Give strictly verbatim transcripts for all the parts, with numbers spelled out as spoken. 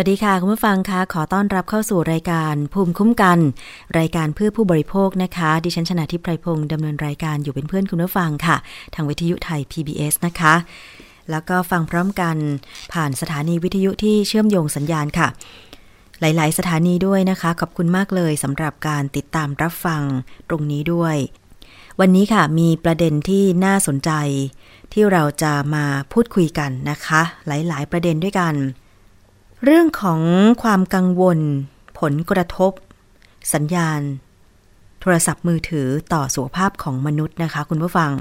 สวัสดีค่ะคุณผู้ฟังคะขอต้อนรับเข้าสู่รายการภูมิคุ้มกันรายการเพื่อผู้บริโภคนะคะดิฉันชนาธิปไพรพงศ์ดำเนินรายการอยู่เป็นเพื่อนคุณผู้ฟังค่ะทางวิทยุไทย พี บี เอส นะคะแล้วก็ฟังพร้อมกันผ่านสถานีวิทยุที่เชื่อมโยงสัญญาณค่ะหลายๆสถานีด้วยนะคะขอบคุณมากเลยสำหรับการติดตามรับฟังตรงนี้ด้วยวันนี้ค่ะมีประเด็นที่น่าสนใจที่เราจะมาพูดคุยกันนะคะหลายๆประเด็นด้วยกันเรื่องของความกังวลผลกระทบสัญญาณโทรศัพท์มือถือต่อสุขภาพของมนุษย์นะคะคุณผู้ฟัง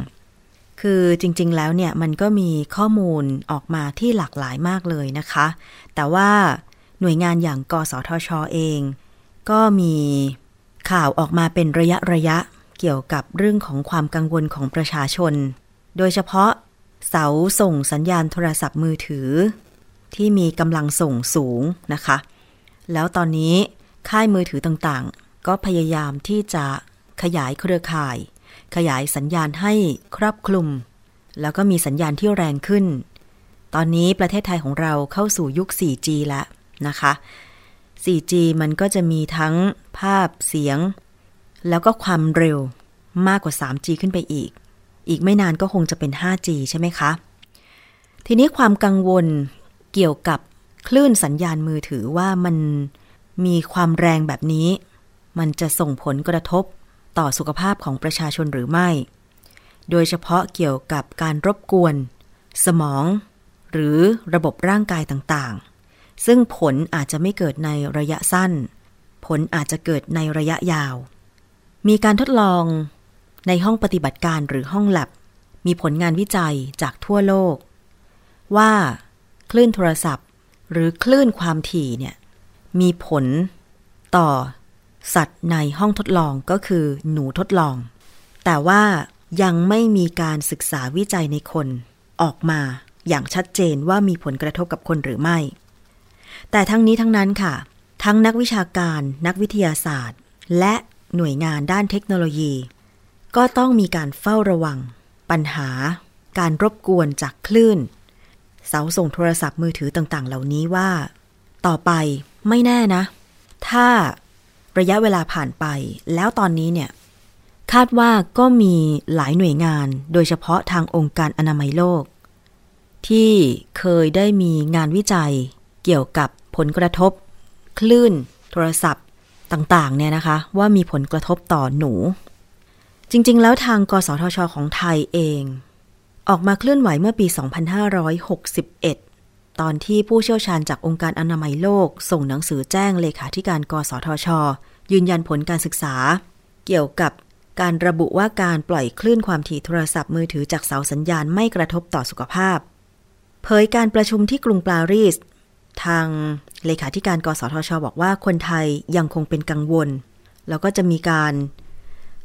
คือจริงๆแล้วเนี่ยมันก็มีข้อมูลออกมาที่หลากหลายมากเลยนะคะแต่ว่าหน่วยงานอย่างกสทช.เอง ก็มีข่าวออกมาเป็นระยะระยะเกี่ยวกับเรื่องของความกังวลของประชาชนโดยเฉพาะเสาส่งสัญญาณโทรศัพท์มือถือที่มีกำลังส่งสูงนะคะแล้วตอนนี้ค่ายมือถือต่างๆก็พยายามที่จะขยายเครือข่ายขยายสัญญาณให้ครอบคลุมแล้วก็มีสัญญาณที่แรงขึ้นตอนนี้ประเทศไทยของเราเข้าสู่ยุค โฟร์จี แล้วนะคะ โฟร์จี มันก็จะมีทั้งภาพเสียงแล้วก็ความเร็วมากกว่า ทรีจี ขึ้นไปอีกอีกไม่นานก็คงจะเป็น ไฟว์จี ใช่ไหมคะทีนี้ความกังวลเกี่ยวกับคลื่นสัญญาณมือถือว่ามันมีความแรงแบบนี้มันจะส่งผลกระทบต่อสุขภาพของประชาชนหรือไม่โดยเฉพาะเกี่ยวกับการรบกวนสมองหรือระบบร่างกายต่างๆซึ่งผลอาจจะไม่เกิดในระยะสั้นผลอาจจะเกิดในระยะยาวมีการทดลองในห้องปฏิบัติการหรือห้อง lab มีผลงานวิจัยจากทั่วโลกว่าคลื่นโทรศัพท์หรือคลื่นความถี่เนี่ยมีผลต่อสัตว์ในห้องทดลองก็คือหนูทดลองแต่ว่ายังไม่มีการศึกษาวิจัยในคนออกมาอย่างชัดเจนว่ามีผลกระทบกับคนหรือไม่แต่ทั้งนี้ทั้งนั้นค่ะทั้งนักวิชาการนักวิทยาศาสตร์และหน่วยงานด้านเทคโนโลยีก็ต้องมีการเฝ้าระวังปัญหาการรบกวนจากคลื่นเสาส่งโทรศัพท์มือถือต่างๆเหล่านี้ว่าต่อไปไม่แน่นะถ้าระยะเวลาผ่านไปแล้วตอนนี้เนี่ยคาดว่าก็มีหลายหน่วยงานโดยเฉพาะทางองค์การอนามัยโลกที่เคยได้มีงานวิจัยเกี่ยวกับผลกระทบคลื่นโทรศัพท์ต่างๆเนี่ยนะคะว่ามีผลกระทบต่อหนูจริงๆแล้วทางกสทช.ของไทยเองออกมาเคลื่อนไหวเมื่อปี สองพันห้าร้อยหกสิบเอ็ด ตอนที่ผู้เชี่ยวชาญจากองค์การอนามัยโลกส่งหนังสือแจ้งเลขาธิการกสทช.ยืนยันผลการศึกษาเกี่ยวกับการระบุว่าการปล่อยคลื่นความถี่โทรศัพท์มือถือจากเสาสัญญาณไม่กระทบต่อสุขภาพเผยการประชุมที่กรุงปารีสทางเลขาธิการกสทช.บอกว่าคนไทยยังคงเป็นกังวลแล้วก็จะมีการ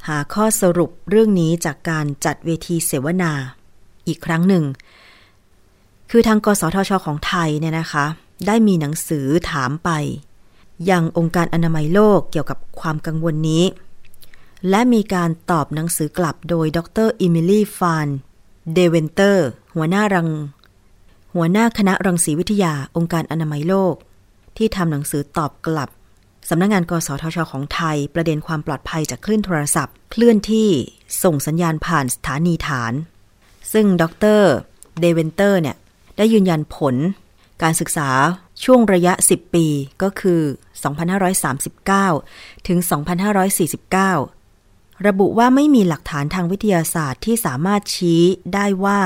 หาข้อสรุปเรื่องนี้จากการจัดเวทีเสวนาอีกครั้งหนึ่งคือทางกสทช.ของไทยเนี่ยนะคะได้มีหนังสือถามไปยังองค์การอนามัยโลกเกี่ยวกับความกังวลนี้และมีการตอบหนังสือกลับโดยดร.อิมิลี่ฟานเดเวนเตอร์หัวหน้ารังหัวหน้าคณะรังสีวิทยาองค์การอนามัยโลกที่ทำหนังสือตอบกลับสำนักงานกสทช.ของไทยประเด็นความปลอดภัยจากคลื่นโทรศัพท์เคลื่อนที่ส่งสัญญาณผ่านสถานีฐานซึ่งดร.เดเวนเตอร์เนี่ยได้ยืนยันผลการศึกษาช่วงระยะสิบปีก็คือสองพันห้าร้อยสามสิบเก้าถึงสองพันห้าร้อยสี่สิบเก้าระบุว่าไม่มีหลักฐานทางวิทยาศาสตร์ที่สามารถชี้ได้ว่า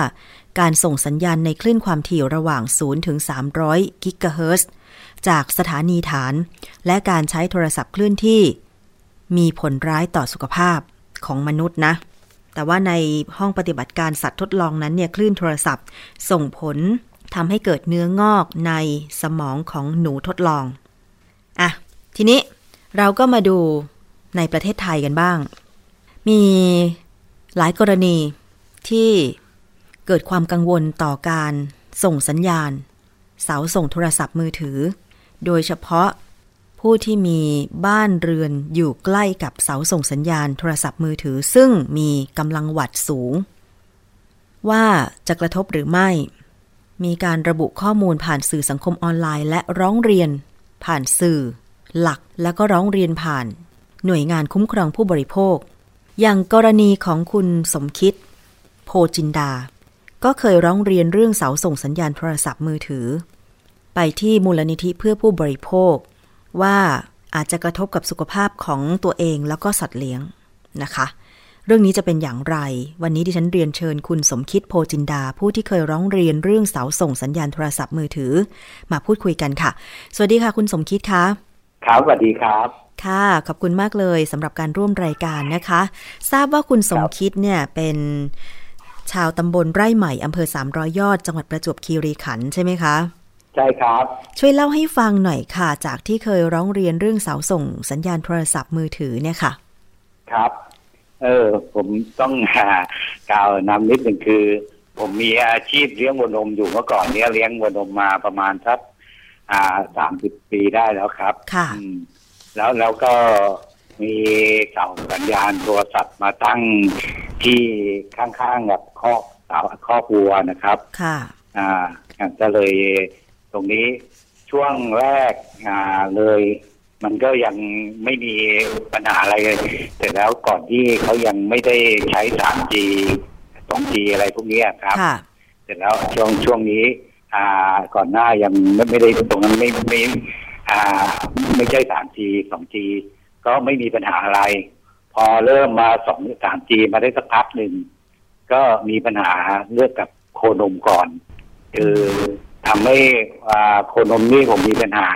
การส่งสัญญาณในคลื่นความถี่ระหว่างศูนย์ถึงสามร้อยกิกะเฮิรตซ์จากสถานีฐานและการใช้โทรศัพท์เคลื่อนที่มีผลร้ายต่อสุขภาพของมนุษย์นะแต่ว่าในห้องปฏิบัติการสัตว์ทดลองนั้นเนี่ยคลื่นโทรศัพท์ส่งผลทำให้เกิดเนื้องอกในสมองของหนูทดลองอ่ะทีนี้เราก็มาดูในประเทศไทยกันบ้างมีหลายกรณีที่เกิดความกังวลต่อการส่งสัญญาณเสาส่งโทรศัพท์มือถือโดยเฉพาะผู้ที่มีบ้านเรือนอยู่ใกล้กับเสาส่งสัญญาณโทรศัพท์มือถือซึ่งมีกำลังวัตต์สูงว่าจะกระทบหรือไม่มีการระบุข้อมูลผ่านสื่อสังคมออนไลน์และร้องเรียนผ่านสื่อหลักและก็ร้องเรียนผ่านหน่วยงานคุ้มครองผู้บริโภคอย่างกรณีของคุณสมคิดโพจินดาก็เคยร้องเรียนเรื่องเสาส่งสัญญาณโทรศัพท์มือถือไปที่มูลนิธิเพื่อผู้บริโภคว่าอาจจะกระทบกับสุขภาพของตัวเองแล้วก็สัตว์เลี้ยงนะคะเรื่องนี้จะเป็นอย่างไรวันนี้ดิฉันเรียนเชิญคุณสมคิดโพจินดาผู้ที่เคยร้องเรียนเรื่องเสาส่งสัญญาณโทรศัพท์มือถือมาพูดคุยกันค่ะสวัสดีค่ะคุณสมคิดคะครับสวัสดีครับค่ะขอบคุณมากเลยสำหรับการร่วมรายการนะคะทราบว่าคุณสมคิดเนี่ยเป็นชาวตำบลไร่ใหม่อำเภอสามร้อยยอดจังหวัดประจวบคีรีขันธ์ใช่ไหมคะ ใช่ครับช่วยเล่าให้ฟังหน่อยค่ะจากที่เคยร้องเรียนเรื่องเสาส่งสัญญาณโทรศัพท์มือถือเนี่ยค่ะครับเออผมต้องหากล่าวนำนิดหนึ่งคือผมมีอาชีพเลี้ยงวัวนมอยู่เมื่อก่อนเนี้ยเลี้ยงวัวนมมาประมาณสักอ่าสามสิบปีได้แล้วครับค่ะแล้วแล้วก็มีเสาสัญญาณโทรศัพท์มาตั้งที่ข้างๆกับคอกเสาคอกวัวนะครับค่ะอ่าก็เลยตรงนี้ช่วงแรกอ่าเลยมันก็ยังไม่มีปัญหาอะไรเลยแต่แล้วก่อนที่เขายังไม่ได้ใช้ สามจี สองจี อะไรพวกนี้ครับเสร็จแล้วช่วงช่วงนี้อ่าก่อนหน้ายังไม่ได้ตรงนั้นไม่ไม่อ่าไม่ใช่ สามจี สองจี ก็ไม่มีปัญหาอะไรพอเริ่มมาสอง สามจี มาได้สักพักหนึ่งก็มีปัญหาเรื่องกับโคนมก่อนคือทำให้อ่าโคนมนี่ผมมีปัญหา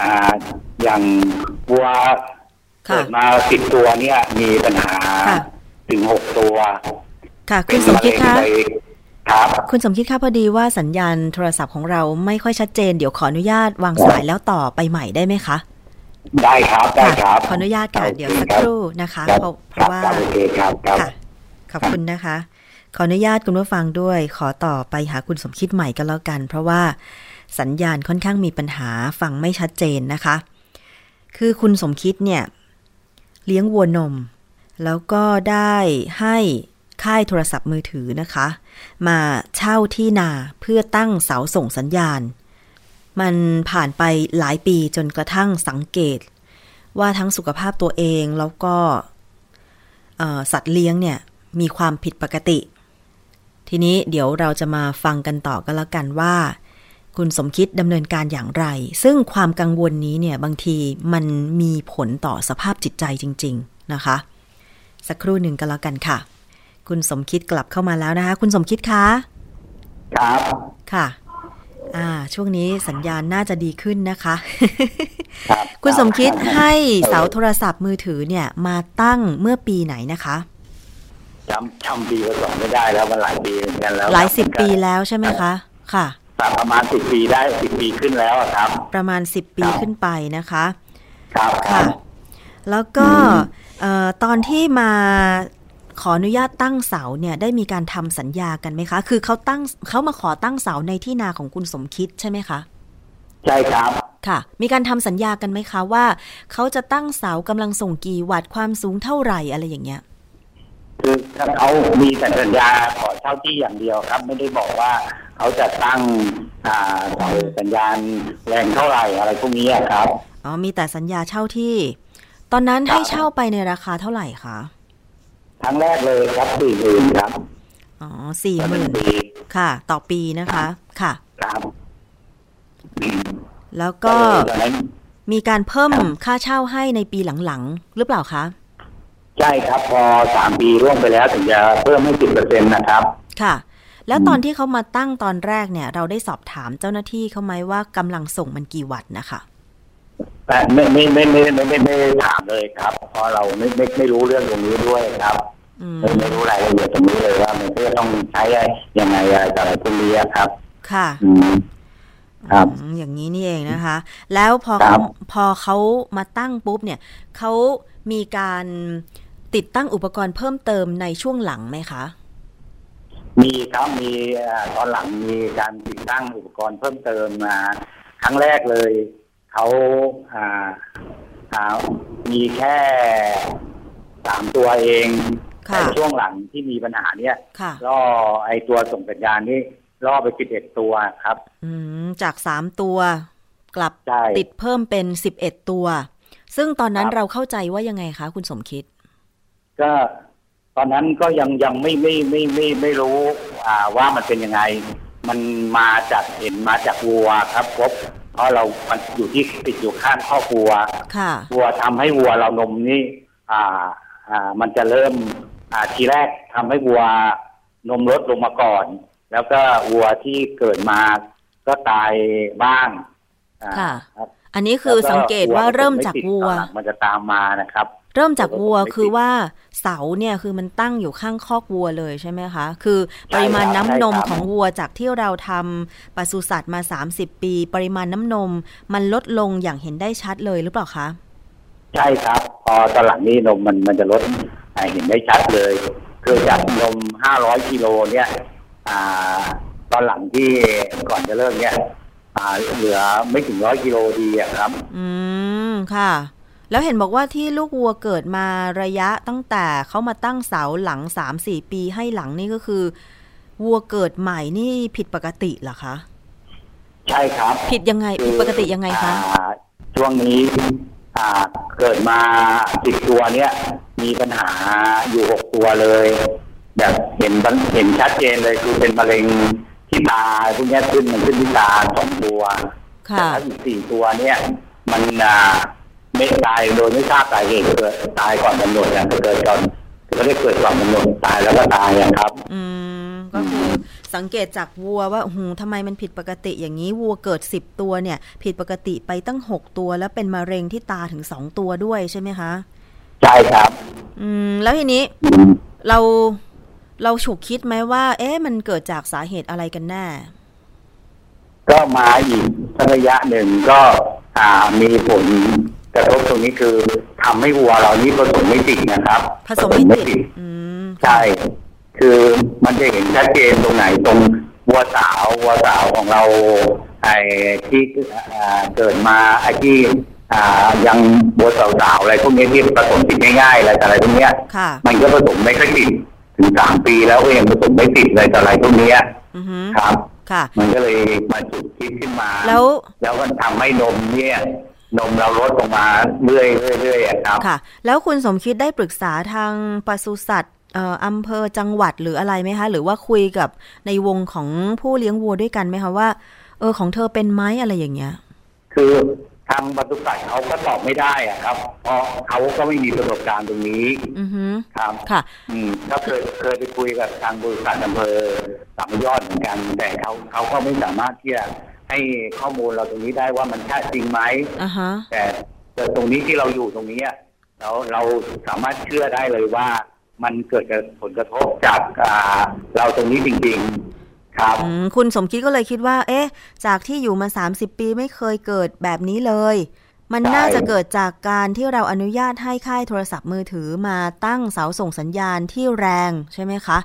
อ่าอย่างวัวเกิดมาสิบตัวเนี่ยมีปัญหาถึงหกตัวค่ะคุณสมคิดคะครับคุณสมคิดคะพอดีว่าสัญญาณโทรศัพท์ของเราไม่ค่อยชัดเจนเดี๋ยวขออนุญาตวางสายแล้วต่อไปใหม่ได้ไหมคะได้ครับได้ครับขออนุญาตค่ะเดี๋ยวสักครู่นะคะเพราะเพราะว่าค่ะขอบคุณนะคะขออนุญาตคุณผู้ฟังด้วยขอต่อไปหาคุณสมคิดใหม่ก็แล้วกันเพราะว่าสัญญาณค่อนข้างมีปัญหาฟังไม่ชัดเจนนะคะคือคุณสมคิดเนี่ยเลี้ยงวัวนมแล้วก็ได้ให้ค่ายโทรศัพท์มือถือนะคะมาเช่าที่นาเพื่อตั้งเสาส่งสัญญาณมันผ่านไปหลายปีจนกระทั่งสังเกตว่าทั้งสุขภาพตัวเองแล้วก็สัตว์เลี้ยงเนี่ยมีความผิดปกติทีนี้เดี๋ยวเราจะมาฟังกันต่อกันแล้วกันว่าคุณสมคิดดำเนินการอย่างไรซึ่งความกังวลนี้เนี่ยบางทีมันมีผลต่อสภาพจิตใจจริงๆนะคะสักครู่หนึ่งก็แล้วกันค่ะคุณสมคิดกลับเข้ามาแล้วนะคะคุณสมคิดคะครับค่ะอ่าช่วงนี้สัญญาณน่าจะดีขึ้นนะคะครับ คุณสมคิดให้เสาโทรศัพท์มือถือเนี่ยมาตั้งเมื่อปีไหนนะคะจำจำปีละสองไม่ได้แล้วมันหลายปีเหมือนกันแล้วหลายสิบปีแล้วใช่ไหมคะค่ะประมาณสิบปีได้สิบปีขึ้นแล้วครับประมาณสิบปีขึ้นไปนะคะครับค่ะแล้วก็ตอนที่มาขออนุญาตตั้งเสาเนี่ยได้มีการทำสัญญากันไหมคะคือเขาตั้งเขามาขอตั้งเสาในที่นาของคุณสมคิดใช่ไหมคะใช่ครับค่ะมีการทำสัญญากันไหมคะว่าเขาจะตั้งเสากำลังส่งกี่วัตต์ความสูงเท่าไหร่อะไรอย่างเงี้ยคือเขามีสัญญาขอเช่าที่อย่างเดียวครับไม่ได้บอกว่าเขาจะตั้งสัญญาณแรงเท่าไหร่อะไรพวกนี้ครับอ๋อมีแต่สัญญาเช่าที่ตอนนั้นให้เช่าไปในราคาเท่าไหร่คะครั้งแรกเลยครับสี่หมื่นครับอ๋อสี่หมื่นค่ะต่อปีนะคะค่ะครับแล้วก็มีการเพิ่มค่าเช่าให้ในปีหลังๆหรือเปล่าคะใช่ครับพอสามปีร่วงไปแล้วถึงจะเพิ่มให้สิบเปอร์เซ็นต์นะครับค่ะแล้วตอนที่เขามาตั้งตอนแรกเนี่ยเราได้สอบถามเจ้าหน้าที่เขาไหมว่ากำลังส่งมันกี่วัตต์นะคะแต่ไม่ไม่ไม่ไม่ไม่ไม่ไม่ถามเลยครับเพราะเราไม่ไม่ไม่รู้เรื่องตรงนี้ด้วยครับไม่ไม่รู้รายละเอียดตรงนี้เลยว่ามันจะต้องใช้ยังไงอะไรพวกนี้ครับค่ะครับอย่างนี้นี่เองนะคะแล้วพอพอเขามาตั้งปุ๊บเนี่ยเขามีการติดตั้งอุปกรณ์เพิ่มเติมในช่วงหลังไหมคะมีครับมีตอนหลังมีการติดตั้งอุปกรณ์เพิ่มเติมมาครั้งแรกเลยเขาอ่าอ่ามีแค่สามตัวเองในช่วงหลังที่มีปัญหาเนี้ยล่อไอตัวส่งสัญญาณนี่ล่อไปสิบเอ็ดตัวครับจากสามตัวกลับติดเพิ่มเป็นสิบเอ็ดตัวซึ่งตอนนั้นเราเข้าใจว่ายังไงคะคุณสมคิดก็ตอนนั้นก็ยังยังไม่ไม่ไม่ไม่ไม่รู้อ่าว่ามันเป็นยังไงมันมาจากเห็นมาจากวัวครับครับเพราะเรามันอยู่ที่ติดอยู่ข้างคอกวัวค่ะวัวทำให้วัวเรานมนี่อ่าอ่ามันจะเริ่มอ่าทีแรกทำให้วัวนมลดลงมาก่อนแล้วก็วัวที่เกิดมาก็ตายบ้างค่ะอันนี้คือสังเกตว่าเริ่มจากวัวมันจะตามมานะครับ เริ่มจากวัวคือว่าเสาเนี่ยคือมันตั้งอยู่ข้างคอกวัวเลยใช่ไหมคะคือปริมาณน้ำนมของวัวจากที่เราทำปศุสัตว์มาสามสิบปีปริมาณน้ำนมมันลดลงอย่างเห็นได้ชัดเลยหรือเปล่าคะใช่ครับพอตอนหลังนี้นมมันมันจะลดเห็นได้ชัดเลยคือจากนมห้าร้อยกิโลเนี่ยอ่าตอนหลังที่ก่อนจะเลิกเนี่ยอ่าเหลือไม่ถึงร้อยกิโลดีอ่ะครับอืมค่ะแล้วเห็นบอกว่าที่ลูกวัวเกิดมาระยะตั้งแต่เขามาตั้งเสาหลัง สามถึงสี่ ปีให้หลังนี่ก็คือวัวเกิดใหม่นี่ผิดปกติเหรอคะใช่ครับผิดยังไงผิดปกติยังไงคะช่วงนี้อ่าเกิดมาสิบตัวเนี่ยมีปัญหาอยู่หกตัวเลยแบบเห็นเห็นชัดเจนเลยคือเป็นมะเร็งที่ตาพวกนี้ขึ้นมันขึ้นที่ตาสองตัวค่ะสี่ตัวเนี่ยมันอ่าไม่ตายโดยไม่ทราบสาเหตุเกิดตายก่อนกำหนดอย่างเกิดก่อนก็ได้เกิดก่อนกำหนดตายแล้วก็ตายอย่างครับอืมก็คือสังเกตจากวัวว่าหูทำไมมันผิดปกติอย่างนี้วัวเกิดสิบตัวเนี่ยผิดปกติไปตั้งหกตัวแล้วเป็นมะเร็งที่ตาถึงสองตัวด้วยใช่ไหมคะใช่ครับอืมแล้วทีนี้เราเราฉุกคิดไหมว่าเอ๊ะมันเกิดจากสาเหตุอะไรกันแน่ก็มาอีกระยะหนึ่งก็อ่ามีผลกระทบตรงนี้คือทำให้วัวเรานี่ผสมไม่ติดนะครับผสมไม่ติดใช่คือมันจะเห็นชัดเจนตรงไหนตรงวัวสาววัวสาวของเราไอ้ที่เกิดมาไอ้ที่อ่ายังวัวสาวๆอะไรพวกนี้ที่ผสมติดง่ายๆอะไรอะไรพวกเนี้ยมันก็ผสมไม่ค่อยติดถึงสามปีแล้วก็ยังผสมไม่ติดอะไรต่ออะไรพวกนี้ครับมันก็เลยมาจุดคิดขึ้นมาแล้วแล้วมันทำให้นมเนี่ยนมเราลดลงมาเรื่อยๆๆครับค่ะแล้วคุณสมคิดได้ปรึกษาทางปศุสัตว์เอ่ออำเภอจังหวัดหรืออะไรไหมคะหรือว่าคุยกับในวงของผู้เลี้ยงวัวด้วยกันไหมคะว่าเออของเธอเป็นไหมอะไรอย่างเงี้ยคือทางปศุสัตว์เขาก็ตอบไม่ได้อะครับเพราะเขาก็ไม่มีประสบการณ์ตรงนี้อือฮึครับค่ะอืมก็เคยเคยไปคุยกับทางปศุสัตว์อำเภอสามยอดเหมือนกันแต่เขาเขาก็ไม่สามารถที่จะให้ข้อมูลเราตรงนี้ได้ว่ามันแท้จริงไหม uh-huh. แต่แต่ตรงนี้ที่เราอยู่ตรงนี้เราเราสามารถเชื่อได้เลยว่ามันเกิดผลกระทบจากเราตรงนี้จริงๆครับคุณสมคิดก็เลยคิดว่าเอ๊ะจากที่อยู่มาสามสิบปีไม่เคยเกิดแบบนี้เลยมันน่าจะเกิดจากการที่เราอนุญาตให้ค่ายโทรศัพท์มือถือมาตั้งเสาส่งสัญญาณที่แรงใช่ไหมคะ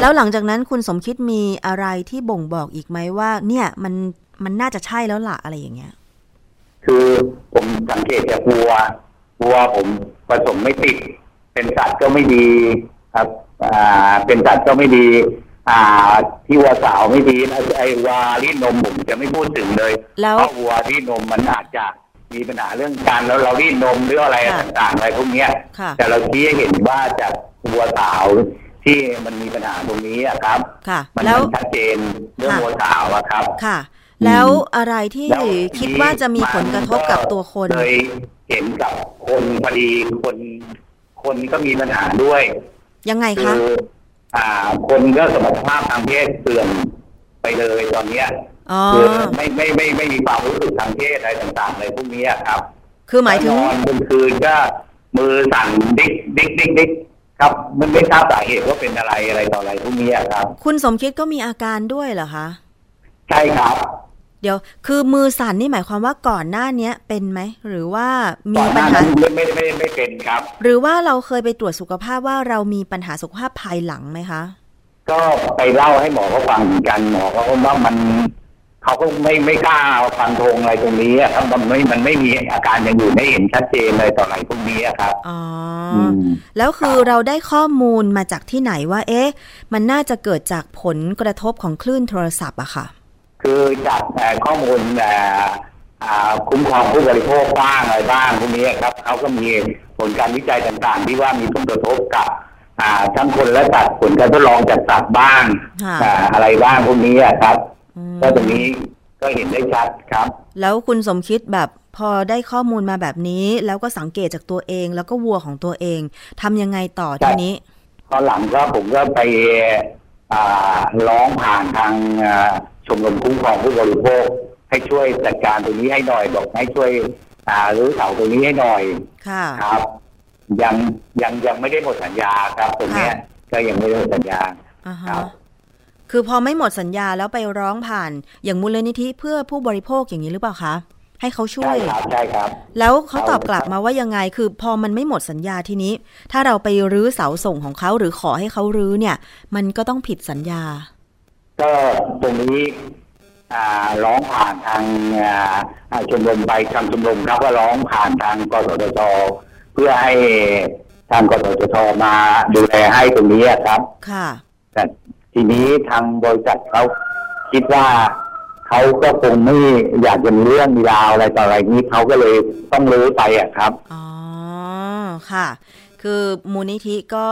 แล้วหลังจากนั้นคุณสมคิดมีอะไรที่บ่งบอกอีกไหมว่าเนี่ยมันมันน่าจะใช่แล้วล่ะอะไรอย่างเงี้ยคือผมสังเกตจากวัววัวผมผสมไม่ติดเป็นสัตว์ก็ไม่ดีครับอ่าเป็นสัตว์ก็ไม่ดีอ่าที่วัวสาวไม่ดีไอ้วัวรีดนมผมจะไม่พูดถึงเลยเพราะวัวรีดนมมันอาจจะมีปัญหาเรื่องการแล้วเรารีดนมหรืออะไรต่างๆอะไรพวกเนี้ยแต่เราชี้ให้เห็นว่าจากวัวสาวที่มันมีปัญหาตรงนี้อ่ะครับค่ะแล้วชัดเจนเรื่องวัวสาวอ่ะครับค่ะแล้วอะไรที่คิดว่าจะมีผลกระทบกับตัวคนเคยเห็นกับคนพอดีคนคนก็มีปัญหาด้วยยังไงคะอ่าคนก็สมรรถภาพทางเพศเสื่อมไปเลยตอนเนี้ยคือไม่ไม่ไม่ไม่มีความรู้สึกทางเพศอะไรต่างๆอะไรพวกนี้ครับคือหมายถึงนอนกลางคืนก็มือสั่นดิ๊กดิ๊กดิ๊กดิ๊กครับมันไม่ทราบสาเหตุว่าเป็นอะไรอะไรต่ออะไรพวกนี้ครับคุณสมคิดก็มีอาการด้วยเหรอคะใช่ครับเดี๋ยวคือมือสั่นนี่หมายความว่าก่อนหน้านี้เป็นไหมหรือว่ามีปัญหาไม่ไม่ไม่ไม่เป็นครับหรือว่าเราเคยไปตรวจสุขภาพว่าเรามีปัญหาสุขภาพภายหลังไหมคะก็ไปเล่าให้หมอเขาฟังเหมือนกันหมอเขาก็ว่ามันเขาก็ไม่ไม่กล้าฟันธงอะไรตรงนี้ครับมันไม่มันไม่มีอาการอย่างอื่นให้เห็นชัดเจนเลยต่อไหนพวกนี้ครับอ๋อแล้วคือเราได้ข้อมูลมาจากที่ไหนว่าเอ๊ะมันน่าจะเกิดจากผลกระทบของคลื่นโทรศัพท์อะค่ะคือจากข้อมูลคุ้มครองผู้บริโภคบ้างอะไรบ้างพวกนี้ครับเขาก็มีผลการวิจัยต่างๆที่ว่ามีผลกระทบกับทั้งคนและสัตว์ผลการทดลองจากสัตว์บ้างอะไรบ้างพวกนี้ครับก็ตรงนี้ก็เห็นได้ชัดครับแล้วคุณสมคิดแบบพอได้ข้อมูลมาแบบนี้แล้วก็สังเกตจากตัวเองแล้วก็วัวของตัวเองทำยังไงต่อทีนี้ตอนหลังก็ผมก็ไปร้องผ่านทางชมรมคุ้มครองผู้บริโภคให้ช่วยจัดการตรงนี้ให้หน่อยบอกให้ช่วย หารื้อเสาตรงนี้ให้หน่อยครับยังยังยังไม่ได้หมดสัญญาครับตรงนี้ก็ยังไม่ได้หมดสัญญาครับคือพอไม่หมดสัญญาแล้วไปร้องผ่านอย่างมูลนิธิเพื่อผู้บริโภคอย่างนี้หรือเปล่าคะให้เขาช่วยใช่ครับใช่ครับแล้วเขาตอบกลับมาว่ายังไงคือพอมันไม่หมดสัญญาทีนี้ถ้าเราไปรื้อเสาส่งของเขาหรือขอให้เขารื้อเนี่ยมันก็ต้องผิดสัญญาก็ตรงนี้ร้องผ่านทางชมรมไปทางชมรมครับว่าร้องผ่านทางกสทช.เพื่อให้ทางกสทช.มาดูแลให้ตรงนี้ครับค่ะแต่ทีนี้ทางบริษัทเขาคิดว่าเขาก็คงไม่อยากจะมีเรื่องยาวอะไรต่ออะไรนี้เขาก็เลยต้องรื้อไปอะครับอ๋อค่ะคือมูลนิธิก็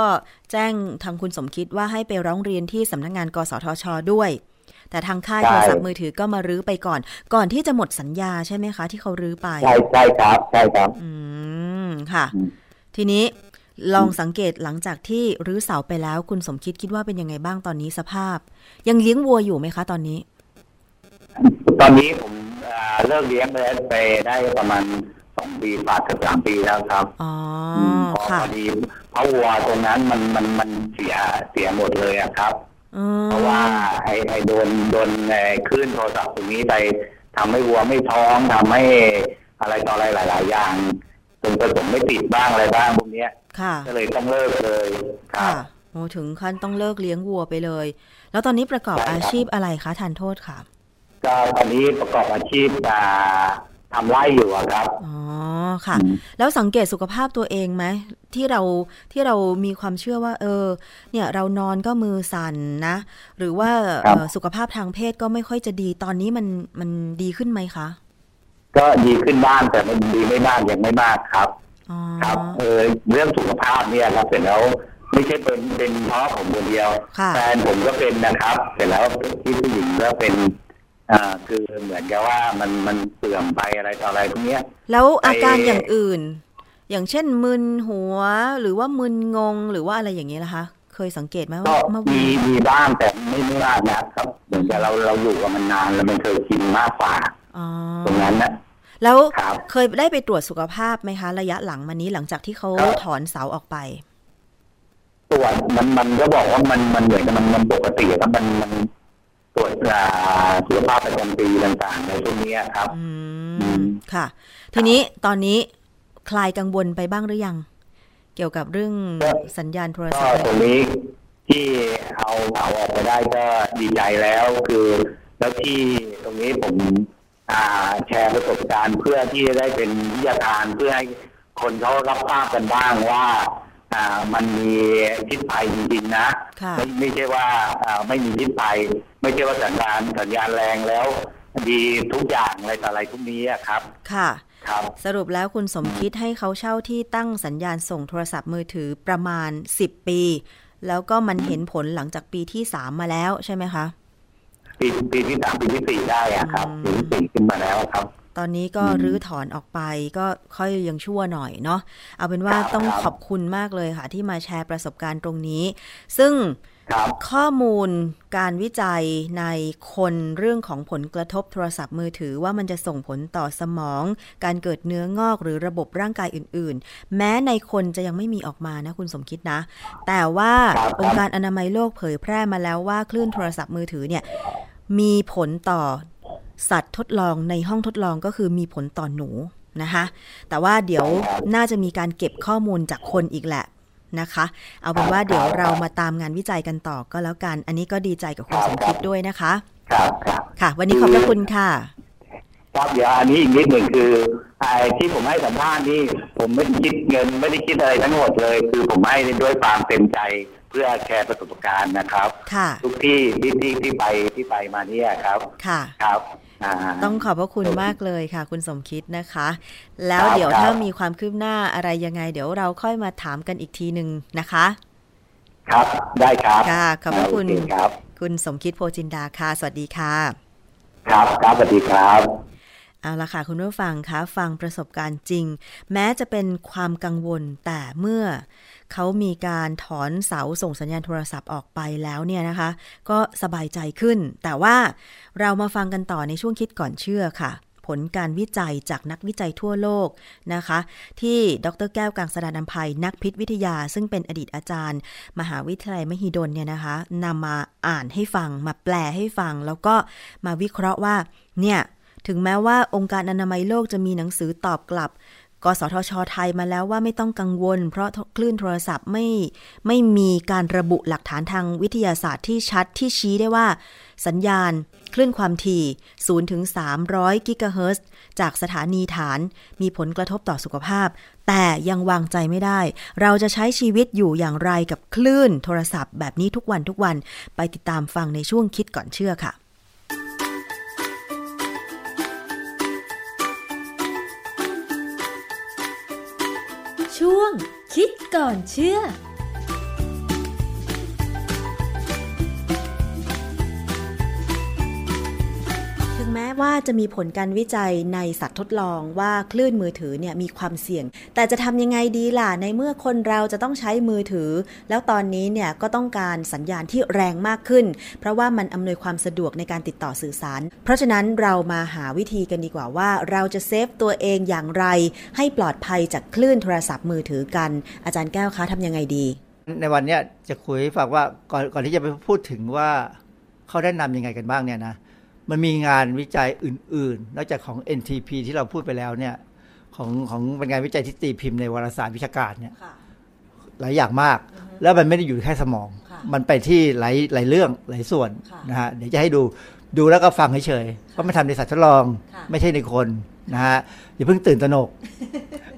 แจ้งทางคุณสมคิดว่าให้ไปร้องเรียนที่สำนักงานกสทช.ด้วยแต่ทางค่ายโทรศัพท์มือถือก็มารื้อไปก่อนก่อนที่จะหมดสัญญาใช่ไหมคะที่เขารื้อไปใช่ใช่ครับใช่ครับอืมค่ะทีนี้ลองสังเกตหลังจากที่รื้อเสาไปแล้วคุณสมคิดคิดว่าเป็นยังไงบ้างตอนนี้สภาพยังเลี้ยงวัวอยู่ไหมคะตอนนี้ตอนนี้ผมเลิกเลี้ยงไปได้ประมาณสองปีกว่าถึงสามปีแล้วครับอ๋อค่ะพอดีเพราะวัวตรงนั้นมันมันมันเสียเสียหมดเลยอะครับเพราะว่าไอ้ไอ้โดนโดนไอ้คลื่นโทรศัพท์ตรงนี้ไปทำให้วัวไม่ท้องทำให้อะไรต่ออะไรหลายๆอย่างจนผสมไม่ติดบ้างอะไรบ้างพวกเนี้ยก็เลยต้องเลิกเลยค่ะโอ้ถึงขั้นต้องเลิกเลี้ยงวัวไปเลยแล้วตอนนี้ประกอบอาชีพอะไรคะทานโทษค่ะก็ตอนนี้ประกอบอาชีพทำไร่อยู่ครับอ๋อค่ะแล้วสังเกตสุขภาพตัวเองไหมที่เราที่เรามีความเชื่อว่าเออเนี่ยเรานอนก็มือสั่นนะหรือว่าสุขภาพทางเพศก็ไม่ค่อยจะดีตอนนี้มันมันดีขึ้นไหมคะก็ดีขึ้นบ้างแต่มันดีไม่มากยังไม่มากครับครับเออเรื่องสุขภาพเนี่ยครับเสร็จแล้วไม่ใช่เป็นเป็นเพราะผมคนเดียวแฟนผมก็เป็นนะครับเสร็จแล้วที่ผู้หญิงก็เป็นอ่าคือเหมือนกับว่ามันมันเสื่อมไปอะไรต่ออะไรพวกเนี้ยแล้วอาการอย่างอื่นอย่างเช่นมึนหัวหรือว่ามึนงงหรือว่าอะไรอย่างเงี้ยล่ะคะเคยสังเกตไหมว่ามีมีบ้างแต่ไม่ไม่มากนะครับเหมือนกับเราเราอยู่กับมันนานแล้วมันเคยกินมากกว่าตรงนั้นนะแล้วเคยได้ไปตรวจสุขภาพไหมคะระยะหลังมานี้หลังจากที่เขาถอนเสาออกไปตรวจมันมันก็บอกว่ามันมันเหมือนกับมันมันปกติครับมันมันตรวจสุขภาพประจำปีต่างๆในช่วงนี้ครับอืมค่ะทีนี้ตอนนี้คลายกังวลไปบ้างหรือยังเกี่ยวกับเรื่องสัญญาณโทรศัพท์ตรงนี้ที่เอาเสาออกไปได้ก็ดีใจแล้วคือแล้วที่ตรงนี้ผมอ่าแชร์ประสบการณ์เพื่อที่จะได้เป็นวิทยาการเพื่อให้คนเขารับทราบกันบ้างว่าอ่ามันมีพิษภัยจริงๆนะไม่ไม่ใช่ว่าอ่าไม่มีพิษภัยไม่ใช่ว่าสัญญาณสัญญาณแรงแล้วดีทุกอย่างอะไรต่ออะไรทุกนี้ครับค่ะครับสรุปแล้วคุณสมคิดให้เขาเช่าที่ตั้งสัญญาณส่งโทรศัพท์มือถือประมาณสิบปีแล้วก็มันเห็นผลหลังจากปีที่สามมาแล้วใช่ไหมคะปีปีที่สามปีที่สี่ได้อะครับปีที่สี่ขึ้นมาแล้วครับตอนนี้ก็รื้อถอนออกไปก็ค่อยยังชั่วหน่อยเนาะเอาเป็นว่าต้องขอบคุณมากเลยค่ะที่มาแชร์ประสบการณ์ตรงนี้ซึ่งข้อมูลการวิจัยในคนเรื่องของผลกระทบโทรศัพท์มือถือว่ามันจะส่งผลต่อสมองการเกิดเนื้องอกหรือระบบร่างกายอื่นๆแม้ในคนจะยังไม่มีออกมานะคุณสมคิดนะแต่ว่าองค์การอนามัยโลกเผยแพร่มาแล้วว่าคลื่นโทรศัพท์มือถือเนี่ยมีผลต่อสัตว์ทดลองในห้องทดลองก็คือมีผลต่อหนูนะคะแต่ว่าเดี๋ยวน่าจะมีการเก็บข้อมูลจากคนอีกแหละนะคะเอาเป็นว่าเดี๋ยวเรามาตามงานวิจัยกันต่อก็แล้วกันอันนี้ก็ดีใจกับคุณสมคิดด้วยนะคะครับค่ะวันนี้ขอบพระคุณค่ะครับเดี๋ยวอันนี้อีกนิดหนึ่งคือไอ้ที่ผมให้สัมภาษณ์นี่ผมไม่ได้คิดเงินไม่ได้คิดอะไรทั้งหมดเลยคือผมให้ด้วยความเต็มใจเพื่อแชร์ประสบการณ์นะครับทุกที่ที่ที่ที่ไปที่ไปมาเนี่ยครับค่ะครับต้องขอบพระคุณมากเลยค่ะคุณสมคิดนะคะแล้วเดี๋ยวถ้ามีความคืบหน้าอะไรยังไงเดี๋ยวเราค่อยมาถามกันอีกทีนึงนะคะครับได้ครับค่ะขอบพระคุณครับคุณสมคิดโพจินดาค่ะสวัสดีค่ะครับครับสวัสดีครับเอาล่ะค่ะคุณผู้ฟังคะฟังประสบการณ์จริงแม้จะเป็นความกังวลแต่เมื่อเขามีการถอนเสาส่งสัญญาณโทรศัพท์ออกไปแล้วเนี่ยนะคะก็สบายใจขึ้นแต่ว่าเรามาฟังกันต่อในช่วงคิดก่อนเชื่อค่ะผ ผลการวิจัยจากนักวิจัยทั่วโลกนะคะที่ดร.แก้วกังสดาลอำไพนักพิษวิทยาซึ่งเป็นอดีตอาจารย์มหาวิทยาลัยมหิดลเนี่ยนะคะนำมาอ่านให้ฟังมาแปลให้ฟังแล้วก็มาวิเคราะห์ว่าเนี่ยถึงแม้ว่าองค์การอนามัยโลกจะมีหนังสือตอบกลับกสทช.ไทยมาแล้วว่าไม่ต้องกังวลเพราะคลื่นโทรศัพท์ไม่ไม่มีการระบุหลักฐานทางวิทยาศาสตร์ที่ชัดที่ชี้ได้ว่าสัญญาณคลื่นความถี่ศูนย์ถึงสามร้อยกิกะเฮิรตซ์จากสถานีฐานมีผลกระทบต่อสุขภาพแต่ยังวางใจไม่ได้เราจะใช้ชีวิตอยู่อย่างไรกับคลื่นโทรศัพท์แบบนี้ทุกวันทุกวันไปติดตามฟังในช่วงคิดก่อนเชื่อค่ะช่วงคิดก่อนเชื่อถึงแม้ว่าจะมีผลการวิจัยในสัตว์ทดลองว่าคลื่นมือถือเนี่ยมีความเสี่ยงแต่จะทำยังไงดีล่ะในเมื่อคนเราจะต้องใช้มือถือแล้วตอนนี้เนี่ยก็ต้องการสัญญาณที่แรงมากขึ้นเพราะว่ามันอำนวยความสะดวกในการติดต่อสื่อสารเพราะฉะนั้นเรามาหาวิธีกันดีกว่าว่าเราจะเซฟตัวเองอย่างไรให้ปลอดภัยจากคลื่นโทรศัพท์มือถือกันอาจารย์แก้วคะทำยังไงดีในวันนี้จะคุยฝากว่าก่อนก่อนที่จะไปพูดถึงว่าเขาแนะนำยังไงกันบ้างเนี่ยนะมันมีงานวิจัยอื่นๆนอกจากของ เอ็น ที พี ที่เราพูดไปแล้วเนี่ยของของเป็นงานวิจัยที่ตีพิมพ์ในวารสารวิชาการเนี่ยหลายอย่างมากแล้วมันไม่ได้อยู่แค่สมองมันไปที่หลายหลายเรื่องหลายส่วนนะฮะเดี๋ยวจะให้ดูดูแล้วก็ฟังเฉยๆก็ไม่ทำในสัตว์ทดลองไม่ใช่ในคนนะฮะอย่าเพิ่งตื่นตระหนก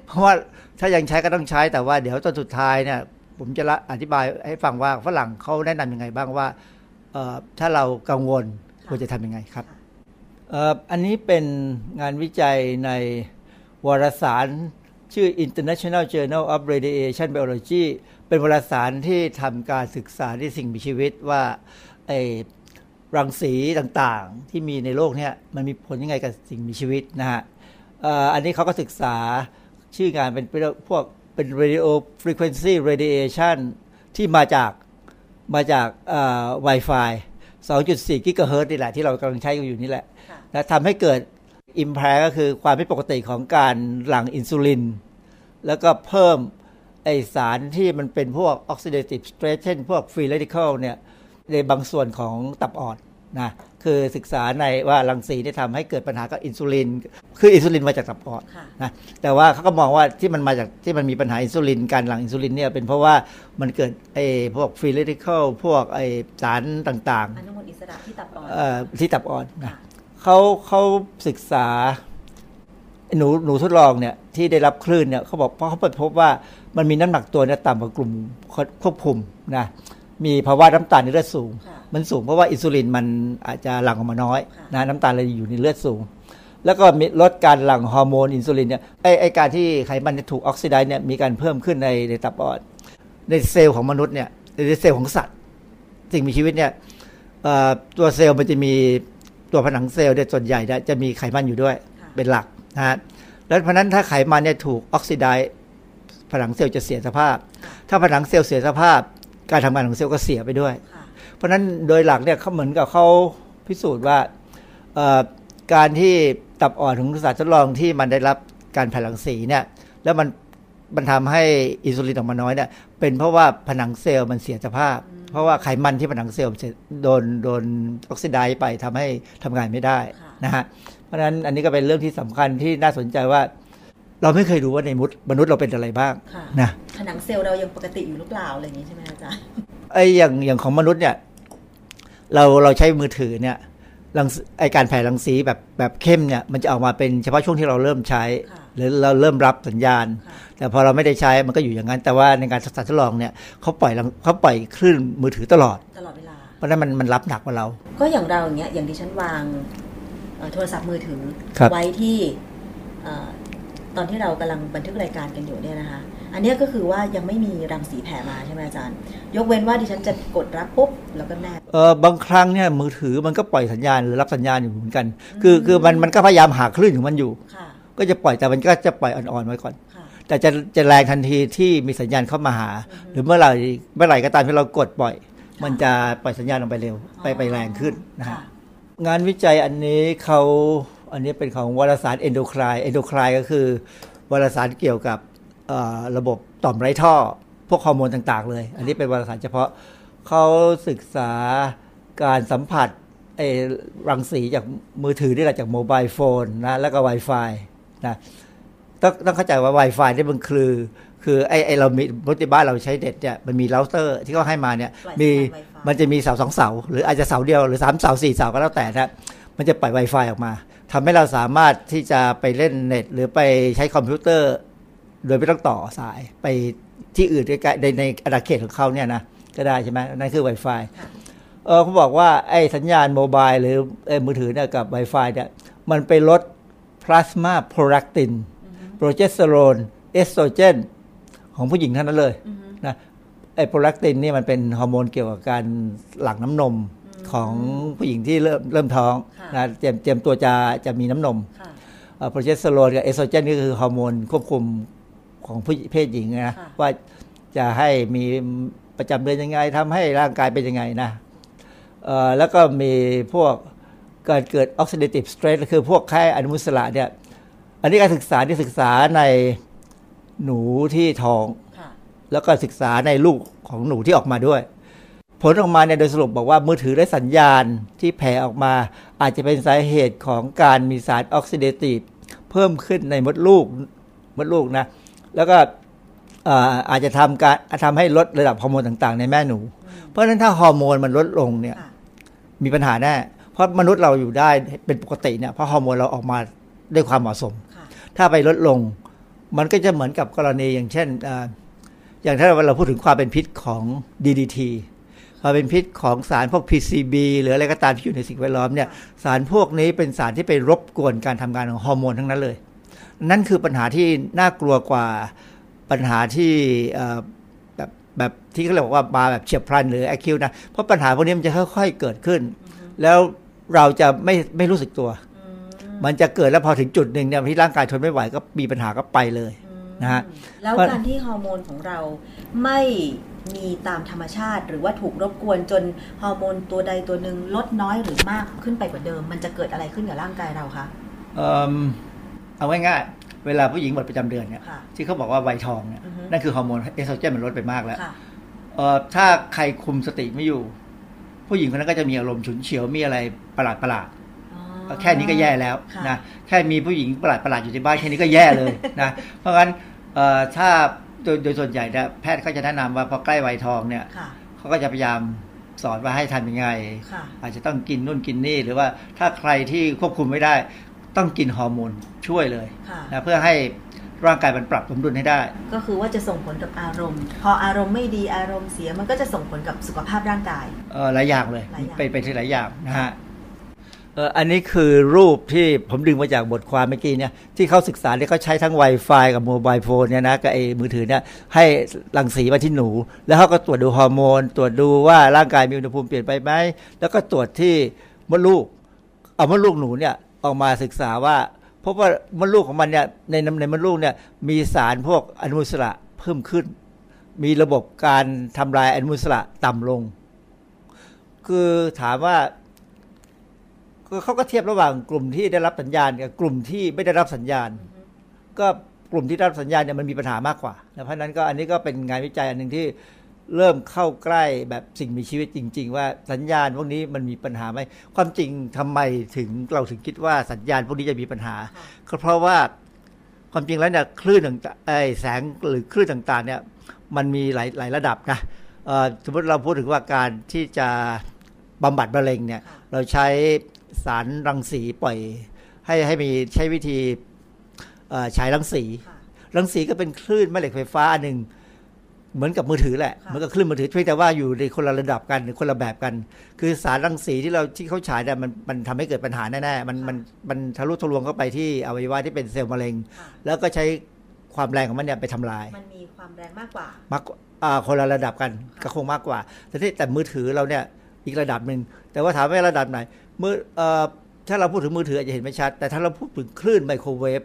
เพราะว่าถ้ายังใช้ก็ต้องใช้แต่ว่าเดี๋ยวตอนสุดท้ายเนี่ยผมจะอธิบายให้ฟังว่าฝรั่งเขาแนะนำยังไงบ้างว่าถ้าเรากังวลควรจะทำยังไงครับอันนี้เป็นงานวิจัยในวารสารชื่อ International Journal of Radiation Biology เป็นวารสารที่ทำการศึกษาในสิ่งมีชีวิตว่าไอ้รังสีต่างๆที่มีในโลกเนี่ยมันมีผลยังไงกับสิ่งมีชีวิตนะฮะอันนี้เขาก็ศึกษาชื่องานเป็นพวกเป็น radio frequency radiation ที่มาจากมาจาก Wi-Fiสองจุดสี่ กิกะเฮิรตซ์นี่แหละที่เรากำลังใช้อยู่นี่แหละนะทำให้เกิด impact ก็คือความผิดปกติของการหลั่งอินซูลินแล้วก็เพิ่มไอสารที่มันเป็นพวก oxidative stress เช่นพวก free radical เนี่ยในบางส่วนของตับอ่อนนะคือศึกษาในว่ารังสีได้ทำให้เกิดปัญหากับอินซูลินคืออินซูลินมาจากตับอ่อนนะแต่ว่าเขาก็มองว่าที่มันมาจากที่มันมีปัญหาอินซูลินการหลั่งอินซูลินเนี่ยเป็นเพราะว่ามันเกิดไอ้พวกฟรีเรดิเคิลพวกไอ้สารต่างๆอนุมูลอิสระที่ตับอ่อนเอ่อที่ตับอ่อนนะเขาเขาศึกษาหนูหนูทดลองเนี่ยที่ได้รับคลื่นเนี่ยเขาบอกเพราะเขาพบว่ามันมีน้ำหนักตัวเนี่ยต่ำกว่ากลุ่มควบคุมนะมีภาวะน้ำตาลในเลือดสูงมันสูงเพราะว่าอินซูลินมันอาจจะหลั่งออกมาน้อยนะน้ำตาลเลยอยู่ในเลือดสูงแล้วก็มีลดการหลั่งฮอร์โมนอินซูลินเนี่ยไอไอการที่ไขมันถูกออกซิไดซ์เนี่ยมีการเพิ่มขึ้นในในตับอ่อนในเซลล์ของมนุษย์เนี่ยในเซลล์ของสัตว์สิ่งมีชีวิตเนี่ยตัวเซลล์มันจะมีตัวผนังเซลล์เนี่ยส่วนใหญ่เนี่ยจะมีไขมันอยู่ด้วยเป็นหลักนะฮะแล้วเพราะนั้นถ้าไขมันเนี่ยถูกออกซิไดซ์ผนังเซลล์จะเสียสภาพถ้าผนังเซลล์เสียสภาพการทำงานของเซลล์ก็เสียไปด้วยเพราะนั้นโดยหลักเนี่ยเขาเหมือนกับเขาพิสูจน์ว่าการที่ตับอ่อนของสัตว์ทดลองที่มันได้รับการแผ่รังสีเนี่ยแล้วมันมันทำให้อินซูลินออกมาน้อยเนี่ยเป็นเพราะว่าผนังเซลล์มันเสียสภาพเพราะว่าไขมันที่ผนังเซลล์โดนโดนออกซิไดซ์ไปทำให้ทำงานไม่ได้นะฮะเพราะนั้นอันนี้ก็เป็นเรื่องที่สำคัญที่น่าสนใจว่าเราไม่เคยรู้ว่าในมนุษย์เราเป็นอะไรบ้างนะผนังเซลล์เรายังปกติอยู่หรือเปล่าอะไรอย่างนี้ใช่ไหมอาจารย์ไอ้อย่างอย่างของมนุษย์เนี่ยเราเราใช้มือถือเนี่ยไอการแผ่รังสีแบบแบบเข้มเนี่ยมันจะออกมาเป็นเฉพาะช่วงที่เราเริ่มใช้หรือเราเริ่มรับสัญญาณแต่พอเราไม่ได้ใช้มันก็อยู่อย่างนั้นแต่ว่าในการสัตว์ทดลองเนี่ยเขาปล่อยเขาปล่อยคลื่นมือถือตลอดตลอดเวลาเพราะนั้นมันมันรับหนักกว่าเราก็อย่างเราอย่างเงี้ยอย่างดิฉันวางโทรศัพท์มือถือไว้ที่ตอนที่เรากำลังบันทึกรายการกันอยู่เนี่ยนะคะอันนี้ก็คือว่ายังไม่มีรังสีแผ่มาใช่ไหมอาจารย์ยกเว้นว่าดิฉันจะกดรับปุ๊บแล้วก็แนบเออบางครั้งเนี่ยมือถือมันก็ปล่อยสัญญาณหรือรับสัญญาณอยู่เหมือนกันคือคือมันมันก็พยายามหาคลื่นของมันอยู่ก็จะปล่อยแต่มันก็จะปล่อยอ่อนๆไว้ก่อนแต่จะจะแรงทันทีที่มีสัญญาณเข้ามาหาหรือเมื่อไหร่เมื่อไหร่ก็ตามที่เรากดปล่อยมันจะปล่อยสัญญาณลงไปเร็วไปไปแรงขึ้นนะฮะงานวิจัยอันนี้เขา อันนี้เป็นของวารสารเอนโดไคน์เอนโดไคน์ก็คือวารสารเกี่ยวกับระบบต่อมไร้ท่อพวกฮอร์โมนต่างๆเลยอันนี้เป็นวารสารเฉพาะเขาศึกษาการสัมผัสไอ้รังสีจากมือถือนี่แหละจากโมบายโฟนนะแล้วก็ Wi-Fi นะต้องต้องเข้าใจว่า Wi-Fi นี่มันคือคือไอ้ไอ้เรามีรถที่บ้านเราใช้เน็ตเนี่ยมันมีเราเตอร์ที่เขาให้มาเนี่ยมีมันจะมีเสาสองเสาหรืออาจจะเสาเดียวหรือสามเสาสี่เสาก็แล้วแต่นะมันจะปล่อย Wi-Fi ออกมาทำให้เราสามารถที่จะไปเล่นเน็ตหรือไปใช้คอมพิวเตอร์โดยไม่ต้องต่อสายไปที่อื่นในในอาณาเขตของเขาเนี่ยนะก็ได้ใช่ไหมนั่นคือ Wi-Fi เออเขาบอกว่าไอ้สัญญาณโมบายหรือมือถือเนี่ยกับ Wi-Fi เนี่ยมันไปลดพลาสมาโปรแลคตินโปรเจสเตอโรนเอสโตรเจนของผู้หญิงทั้งนั้นเลยนะไอ้โปรแลคตินนี่มันเป็นฮอร์โมนเกี่ยวกับการหลั่งน้ำนมของผู้หญิงที่เริ่มเริ่มท้องนะเตรียมเตรียมตัวจะจะมีน้ำนมโปรเจสเตอโรนกับเอสโตรเจนก็คือฮอร์โมนควบคุมของเพศหญิงนะว่าจะให้มีประจำเดือนยังไงทำให้ร่างกายเป็นยังไงนะแล้วก็มีพวกการเกิด oxidative stress คือพวกไข้อนุมูลอิสระเนี่ยอันนี้การศึกษาที่ศึกษาในหนูที่ท้องแล้วก็ศึกษาในลูกของหนูที่ออกมาด้วยผลออกมาเนี่ยโดยสรุปบอกว่ามือถือได้สัญญาณที่แผ่ออกมาอาจจะเป็นสาเหตุของการมีสาร oxidative เพิ่มขึ้นในมดลูกมดลูกนะแล้วก็อาจจะทำการทำให้ลดระดับฮอร์โมนต่างๆในแม่หนูเพราะฉะนั้นถ้าฮอร์โมนมันลดลงเนี่ยมีปัญหาแน่เพราะมนุษย์เราอยู่ได้เป็นปกติเนี่ยเพราะฮอร์โมนเราออกมาด้วยความเหมาะสมถ้าไปลดลงมันก็จะเหมือนกับกรณีอย่างเช่นอย่างถ้าเราพูดถึงความเป็นพิษของ ดี ดี ที ความเป็นพิษของสารพวก พี ซี บี หรืออะไรก็ตามที่อยู่ในสิ่งแวดล้อมเนี่ยสารพวกนี้เป็นสารที่ไปรบกวนการทำงานของฮอร์โมนทั้งนั้นเลยนั่นคือปัญหาที่น่ากลัวกว่าปัญหาที่แบบแบบที่เขาเรียกว่ามาแบบเฉียบพลันหรือ acute นะเพราะปัญหาพวกนี้มันจะค่อยๆเกิดขึ้น mm-hmm. แล้วเราจะไม่ไม่รู้สึกตัว mm-hmm. มันจะเกิดแล้วพอถึงจุดหนึ่งเนี่ยที่ร่างกายทนไม่ไหวก็มีปัญหาก็ไปเลย mm-hmm. นะฮะแล้วการที่ฮอร์โมนของเราไม่มีตามธรรมชาติหรือว่าถูกรบกวนจนฮอร์โมนตัวใดตัวหนึ่งลดน้อยหรือมากขึ้นไปกว่าเดิมมันจะเกิดอะไรขึ้นกับร่างกายเราคะเอ่อเอาง่ายๆเวลาผู้หญิงหมดประจำเดือนเนี่ยที่เขาบอกว่าวัยทองเนี่ยนั่นคือฮอร์โมนเอสโตรเจนมันลดไปมากแล้วถ้าใครคุมสติไม่อยู่ผู้หญิงคนนั้นก็จะมีอารมณ์ฉุนเฉียวมีอะไรประหลาดประหลาดแค่นี้ก็แย่แล้วนะแค่มีผู้หญิงประหลาดประหลาดอยู่ในบ้านแค่นี้ก็แย่เลยนะเพราะงั้นถ้าโดยโดยส่วนใหญ่เนี่ยแพทย์ก็จะแนะนำว่าพอใกล้วัยทองเนี่ยเขาก็จะพยายามสอนว่าให้ทำยังไงอาจจะต้องกินนู่นกินนี่หรือว่าถ้าใครที่ควบคุมไม่ได้ต้องกินฮอร์โมนช่วยเลยนะเพื่อให้ร่างกายมันปรับสมดุลให้ได้ก็คือว่าจะส่งผลกับอารมณ์พออารมณ์ไม่ดีอารมณ์เสียมันก็จะส่งผลกับสุขภาพร่างกายเออหลายอย่างเลยไปไปที่หลายอย่างนะฮะเอออันนี้คือรูปที่ผมดึงมาจากบทความเมื่อกี้เนี่ยที่เขาศึกษาเนี่ยเขาใช้ทั้ง Wi-Fi กับ Mobile Phone เนี่ยนะกับไอ้มือถือเนี่ยให้รังสีมาที่หนูแล้วเขาก็ตรวจดูฮอร์โมนตรวจดูว่าร่างกายมีอุณหภูมิเปลี่ยนไปไหมแล้วก็ตรวจที่มดลูกเอามดลูกหนูเนี่ยออกมาศึกษาว่าเพราะว่ามดลูกของมันเนี่ยในในมดลูกเนี่ยมีสารพวกอนุมูลอิสระเพิ่มขึ้นมีระบบการทำลายอนุมูลอิสระต่ำลงคือถามว่าเขาก็เทียบระหว่างกลุ่มที่ได้รับสัญญาณกับกลุ่มที่ไม่ได้รับสัญญาณ mm-hmm. ก็กลุ่มที่ได้รับสัญญาณเนี่ยมันมีปัญหามากกว่าเพราะนั้นก็อันนี้ก็เป็นงานวิจัยอันนึงที่เริ่มเข้าใกล้แบบสิ่งมีชีวิตจริงๆว่าสัญญาณพวกนี้มันมีปัญหาไหมความจริงทำไมถึงเราถึงคิดว่าสัญญาณพวกนี้จะมีปัญหาก็เพราะว่าความจริงแล้วเนี่ยคลื่นต่างไอแสงหรือคลื่นต่างๆเนี่ยมันมีหลายหลายระดับนะสมมติเราพูดถึงว่าการที่จะบำบัดมะเร็งเนี่ยเราใช้สารรังสีปล่อยให้ให้มีใช้วิธีใช้รังสีรังสีก็เป็นคลื่นแม่เหล็กไฟฟ้าอันนึงเหมือนกับมือถือแหละเหมือนกับคลื่นมือถือเพียงแต่ว่าอยู่ในคนละระดับกันหรือคนละแบบกันคือสารรังสีที่เราที่เขาฉายเนี่ยมันมันทำให้เกิดปัญหาแน่ๆมันมันมันทะลุทะลวงเข้าไปที่อวัยวะที่เป็นเซลล์มะเร็งแล้วก็ใช้ความแรงของมันเนี่ยไปทำลายมันมีความแรงมากกว่ามากอ่าคนละระดับกันก็คงมากกว่าแต่ที่แต่มือถือเราเนี่ยอีกระดับนึงแต่ว่าถามว่าระดับไหนมือเอ่อถ้าเราพูดถึงมือถืออาจจะเห็นไม่ชัดแต่ถ้าเราพูดถึงคลื่นไมโครเวฟ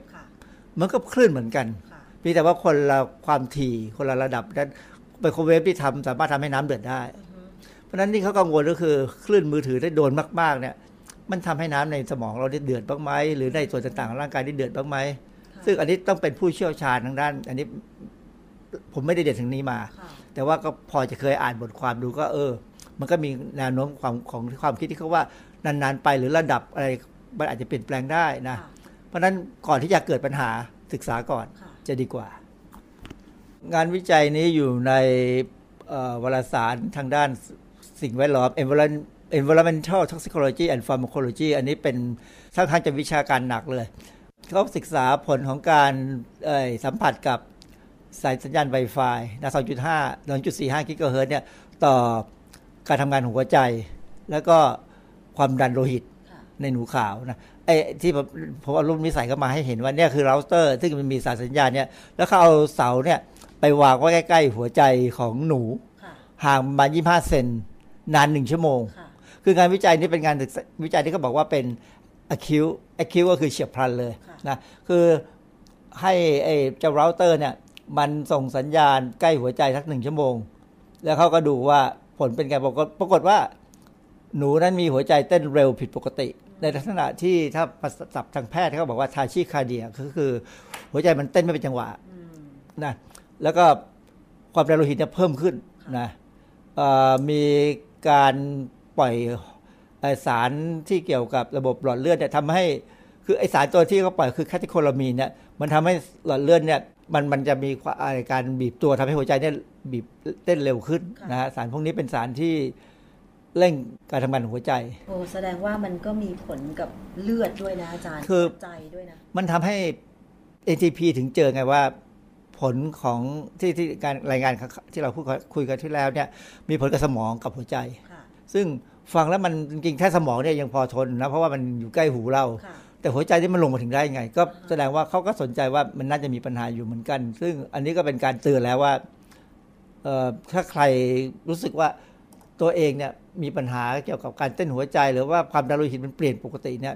มันก็คลื่นเหมือนกันมีแต่ว่าคนละความถี่คนละระดับนั้นไมโครเวฟที่ทำสามารถทำให้น้ำเดือดได้ mm-hmm. เพราะนั้นนี่เขากังวลก็คือคลื่นมือถือได้โดนมากๆเนี่ย มันทำให้น้ำในสมองเราได้เดือดบ้างไหมหรือในส่วนต่างๆของร่างกายได้เดือดบ้างไหมซึ่งอันนี้ต้องเป็นผู้เชี่ยวชาญทางด้านอันนี้ผมไม่ได้เด็ดถึงนี้มาแต่ว่าก็พอจะเคยอ่านบทความดูก็เออมันก็มีแนวโน้มความของความคิดที่เขาว่านานๆไปหรือระดับอะไรมันอาจจะเปลี่ยนแปลงได้นะเพราะฉะนั้นก่อนที่จะเกิดปัญหาศึกษาก่อนจะดีกว่างานวิจัยนี้อยู่ในวารสารทางด้านสิ่งแวดล้อม Environmental Toxicology and Pharmacology อันนี้เป็นค่อนข้างจะวิชาการหนักเลยเขาศึกษาผลของการสัมผัสกับสายสัญญาณ Wi-Fi นะ สองจุดห้า สองจุดสี่ห้า กิกะเฮิรตซ์เนี่ยต่อการทำงานของหัวใจแล้วก็ความดันโลหิตในหนูขาวนะไอ้ที่ผมเอารูปนี้ใส่เข้ามาให้เห็นว่าเนี่ยคือเราเตอร์ซึ่งมันมีสายสัญญาณเนี่ยแล้วเขาเอาเสาเนี่ยไปวางไว้ใกล้ๆหัวใจของหนูห่างประมาณยี่สิบห้าเซนนานหนึ่งชั่วโมงคืองานวิจัยนี้เป็นงานวิจัยที่เขาบอกว่าเป็น acute acute ก็คือเฉียบพลันเลยนะคือให้ไอ้เจ้าเราเตอร์เนี่ยมันส่งสัญญาณใกล้หัวใจสักหนึ่งชั่วโมงแล้วเขาก็ดูว่าผลเป็นไงปรากฏปรากฏว่าหนูนั้นมีหัวใจเต้นเร็วผิดปกติในลักษณะที่ถ้าศัพท์ทางแพทย์เขาบอกว่าทาชิคาเดียก็คือหัวใจมันเต้นไม่เป็นจังหวะนะแล้วก็ความดันโลหิตเนี่ยเพิ่มขึ้นนะมีการปล่อยสารที่เกี่ยวกับระบบหลอดเลือดเนี่ยทำให้คือไอสารตัวที่เขาปล่อยคือ Catecholamine เนี่ยมันทำให้หลอดเลือดเนี่ยมันมันจะมีการบีบตัวทำให้หัวใจเนี่ยบีบเต้นเร็วขึ้นนะฮะสารพวกนี้เป็นสารที่เร่งการทำงานของหัวใจโอ้แสดงว่ามันก็มีผลกับเลือดด้วยนะอาจารย์คือใจด้วยนะมันทำให้ เอ ที พี ถึงเจอไงว่าผลของที่ที่การรายงานที่เราพูดคุยกันที่แล้วเนี่ยมีผลกับสมองกับหัวใจซึ่งฟังแล้วมันจริงๆแค่สมองเนี่ยยังพอทนนะเพราะว่ามันอยู่ใกล้หูเราแต่หัวใจที่มันลงมาถึงได้ยังไงก็แสดงว่าเขาก็สนใจว่ามันน่าจะมีปัญหาอยู่เหมือนกันซึ่งอันนี้ก็เป็นการเตือนแล้วว่าถ้าใครรู้สึกว่าตัวเองเนี่ยมีปัญหาเกี่ยวกับการเต้นหัวใจหรือว่าความดันโลหิตมันเปลี่ยนปกติเนี่ย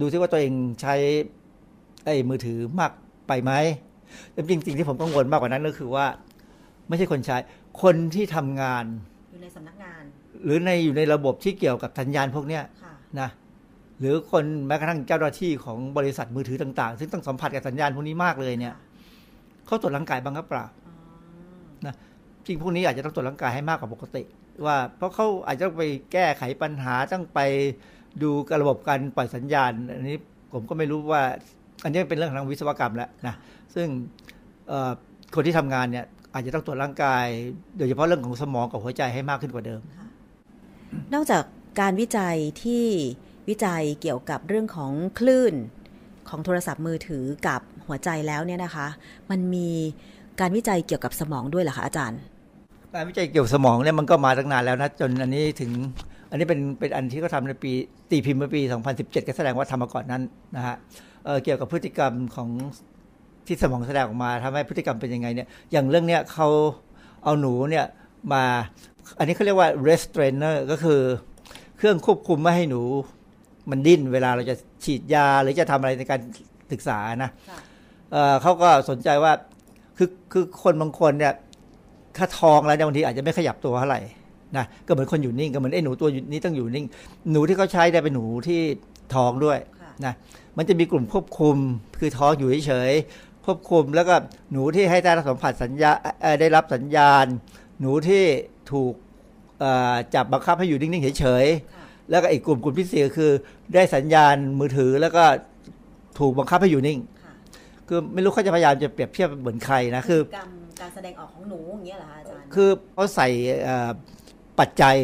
ดูซิว่าตัวเองใช้ไอ้มือถือมากไปไหมแต่จริงๆสิ่งที่ผมกังวลมากกว่านั้นก็คือว่าไม่ใช่คนใช้คนที่ทำงานอยู่ในสำนักงานหรือในอยู่ในระบบที่เกี่ยวกับสัญญาณพวกเนี้ยนะหรือคนแม้กระทั่งเจ้าหน้าที่ของบริษัทมือถือต่างๆซึ่งต้องสัมผัสกับสัญญาณพวกนี้มากเลยเนี่ยเขาตรวจร่างกายบ้างหรือเปล่านะจริงพวกนี้อาจจะต้องตรวจร่างกายให้มากกว่าปกติว่าเพราะเขาอาจจะไปแก้ไขปัญหาต้องไปดูระบบการปล่อยสัญญาณอันนี้ผมก็ไม่รู้ว่าอันนี้เป็นเรื่องทางวิศวกรรมแล้วนะซึ่งคนที่ทำงานเนี่ยอาจจะต้องตรวจร่างกายโดยเฉพาะเรื่องของสมองกับหัวใจให้มากขึ้นกว่าเดิมนอกจากการวิจัยที่วิจัยเกี่ยวกับเรื่องของคลื่นของโทรศัพท์มือถือกับหัวใจแล้วเนี่ยนะคะมันมีการวิจัยเกี่ยวกับสมองด้วยเหรอคะอาจารย์การวิจัยเกี่ยวกับสมองเนี่ยมันก็มาตั้งนานแล้วนะจนอันนี้ถึงอันนี้เป็นเป็นอันที่เขาทำในปีตีพิมพ์เมื่อปีสองพันสิบเจ็ดก็แสดงว่าทำมาก่อนนั้นนะฮะ เอ่อ เกี่ยวกับพฤติกรรมของที่สมองแสดงออกมาทำให้พฤติกรรมเป็นยังไงเนี่ยอย่างเรื่องเนี้ยเขาเอาหนูเนี่ยมาอันนี้เขาเรียกว่า restrainer ก็คือเครื่องควบคุมไม่ให้หนูมันดิ้นเวลาเราจะฉีดยาหรือจะทำอะไรในการศึกษานะเขาก็สนใจว่าคือคือคนบางคนเนี่ยถ้าท้องแล้วเนี่ยบางทีอาจจะไม่ขยับตัวเท่าไหร่นะก็เหมือนคนอยู่นิ่งก็เหมือนไอ้หนูตัวนี้ต้องอยู่นิ่งหนูที่เขาใช้ได้เป็นหนูที่ท้องด้วยนะมันจะมีกลุ่มควบคุมคือท้องอยู่เฉยๆควบคุมแล้วก็หนูที่ให้ได้รับสัมผัสสัญญาได้รับสัญญาณหนูที่ถูกจับบังคับให้อยู่นิ่งๆเฉยๆแล้วก็อีกกลุ่มกลุ่มที่สี่คือได้สัญญาณมือถือแล้วก็ถูกบังคับให้อยู่นิ่งคือไม่รู้เขาจะพยายามจะเปรียบเทียบเหมือนใครนะคือการแสดงออกของหนูอย่างเงี้ยเหรอคะอาจารย์คือเขาใส่ปัจจัย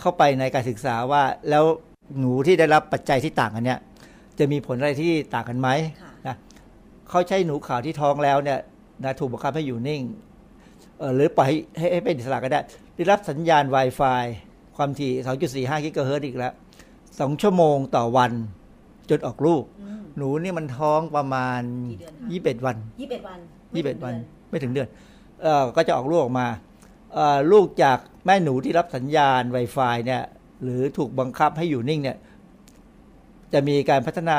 เข้าไปในการศึกษาว่าแล้วหนูที่ได้รับปัจจัยที่ต่างกันเนี่ยจะมีผลอะไรที่ต่างกันไหมนะเขาใช้หนูขาวที่ท้องแล้วเนี่ยนะถูกบังคับให้อยู่นิ่งหรือปล่อยให้ให้เป็นอิสระก็ได้ได้รับสัญญาณ Wi-Fi ความถี่ สองจุดสี่ห้า กิกะเฮิรตซ์อีกแล้วสองชั่วโมงต่อวันจนออกลูกหนูนี่มันท้องประมาณยี่สิบเอ็ดวัน21วัน21วันไม่ถึงเดือนก็จะออกลูกออกมาลูกจากแม่หนูที่รับสัญญาณ Wi-Fi เนี่ยหรือถูกบังคับให้อยู่นิ่งเนี่ยจะมีการพัฒนา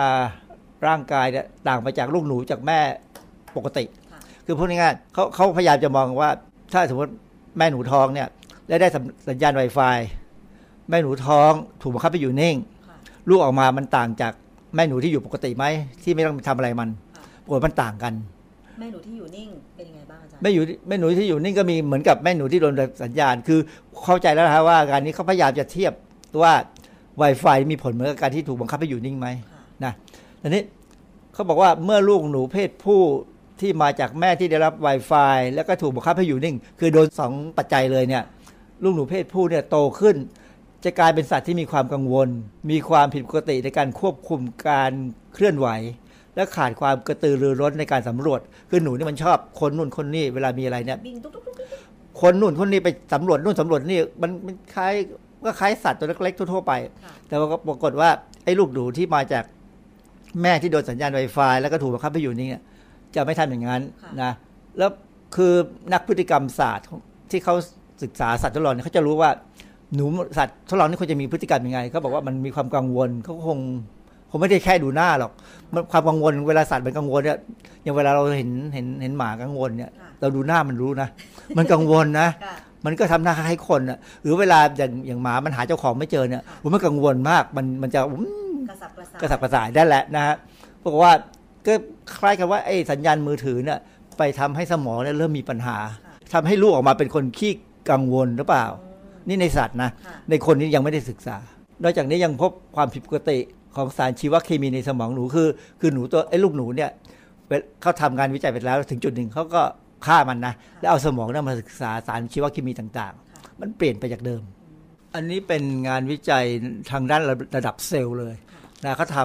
ร่างกายเนี่ยต่างไปจากลูกหนูจากแม่ปกติคือพูดง่ายๆเขาเขาพยายามจะมองว่าถ้าสมมติแม่หนูท้องเนี่ยได้ได้สัญญาณ Wi-Fi แม่หนูท้องถูกบังคับให้อยู่นิ่ง ลูกออกมามันต่างจากแม่หนูที่อยู่ปกติไหมที่ไม่ต้องทำอะไรมันปวดมันต่างกันแม่หนูที่อยู่นิ่งเป็นยังไงบ้างอาจารย์แม่อยู่แม่หนูที่อยู่นิ่งก็มีเหมือนกับแม่หนูที่โดนสัญญาณคือเข้าใจแล้วนะว่าการนี้เขาพยายามจะเทียบว่า Wi-Fi มีผลเหมือนกับการที่ถูกบังคับให้อยู่นิ่งไหมนะทีนี้เขาบอกว่าเมื่อลูกหนูเพศผู้ที่มาจากแม่ที่ได้รับ Wi-Fi แล้วก็ถูกบังคับให้อยู่นิ่งคือโดนสองปัจจัยเลยเนี่ยลูกหนูเพศผู้เนี่ยโตขึ้นจะกลายเป็นสัตว์ที่มีความกังวลมีความผิดปกติในการควบคุมการเคลื่อนไหวและขาดความกระตือรือร้นในการสำรวจคือหนูนี่มันชอบคนนู่นคนนี่เวลามีอะไรเนี่ยคนนู่นคนนี้ไปสำรวจนู่นสำรวจนี่มันมันคล้ายก็คล้ายสัตว์ตัวเล็กๆทั่วๆไปแต่ว่าปรากฏว่าไอ้ลูกหนูที่มาจากแม่ที่โดนสัญญาณ Wi-Fi แล้วก็ถูกบังคับให้อยู่นี่จะไม่ทำอย่างนั้นนะแล้วคือนักพฤติกรรมศาสตร์ที่เขาศึกษาสัตว์ทดลองเนี่ยเขาจะรู้ว่าหนูสัตว์ทดลองนี่ควรจะมีพฤติกรรมยังไงเขาบอกว่ามันมีความกังวลเขาคงผมไม่ได้แค่ดูหน้าหรอกความกังวลเวลาสัตว์มันกังวลเนี่ยอย่างเวลาเราเห็นเห็นเห็นหมากังวลเนี่ยเราดูหน้ามันรู้นะมันกังวลนะมันก็ทำหน้าคล้ายคนอ่ะหรือเวลาอย่างอย่างหมามันหาเจ้าของไม่เจอเนี่ยผมมันกังวลมากมันมันจะกระสับกระส่ายกระสับกระส่ายได้แหละนะฮะบอกว่าก็คล้ายกันว่าไอ้สัญญาณมือถือเนี่ยไปทำให้สมองเนี่ยเริ่มมีปัญหาทำให้ลูกออกมาเป็นคนขี้กังวลหรือเปล่านี่ในสัตว์นะในคนนี้ยังไม่ได้ศึกษานอกจากนี้ยังพบความผิดปกติของสารชีวเคมีในสมองหนูคือคือหนูตัวไอ้ลูกหนูเนี่ยเขาทำงานวิจัยไปแล้วถึงจุดหนึ่งเขาก็ฆ่ามันนะแล้วเอาสมองนั้นมาศึกษาสารชีวเคมีต่างๆมันเปลี่ยนไปจากเดิมอันนี้เป็นงานวิจัยทางด้านระดับเซลล์เลยนะเขาท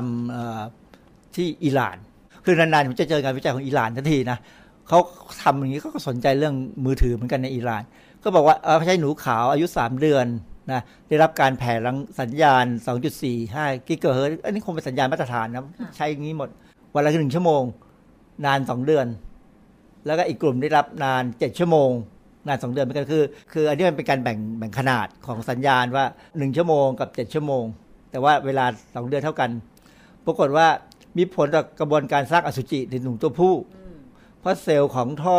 ำที่อิหร่านคือนานๆผมจะเจองานวิจัยของอิหร่านทันทีนะเขาทำอย่างนี้เขาก็สนใจเรื่องมือถือเหมือนกันในอิหร่านก็บอกว่าเขาใช้หนูขาวอายุสามเดือนนะได้รับการแผ่รังสัญญาณ สองจุดสี่ห้า กิกะเฮิรตซ์อันนี้คงเป็นสัญญาณมาตรฐานนะใช้อย่างนี้หมดวันละหนึ่งชั่วโมงนานสองเดือนแล้วก็อีกกลุ่มได้รับนานเจ็ดชั่วโมงนานสองเดือนเหมือนกันคือคืออันนี้มันเป็นการแบ่งแบ่งขนาดของสัญญาณว่าหนึ่งชั่วโมงกับเจ็ดชั่วโมงแต่ว่าเวลาสองเดือนเท่ากันปรากฏว่ามีผลต่อกระบวนการสร้างอสุจิในหนูตัวผู้เพราะเซลล์ของท่อ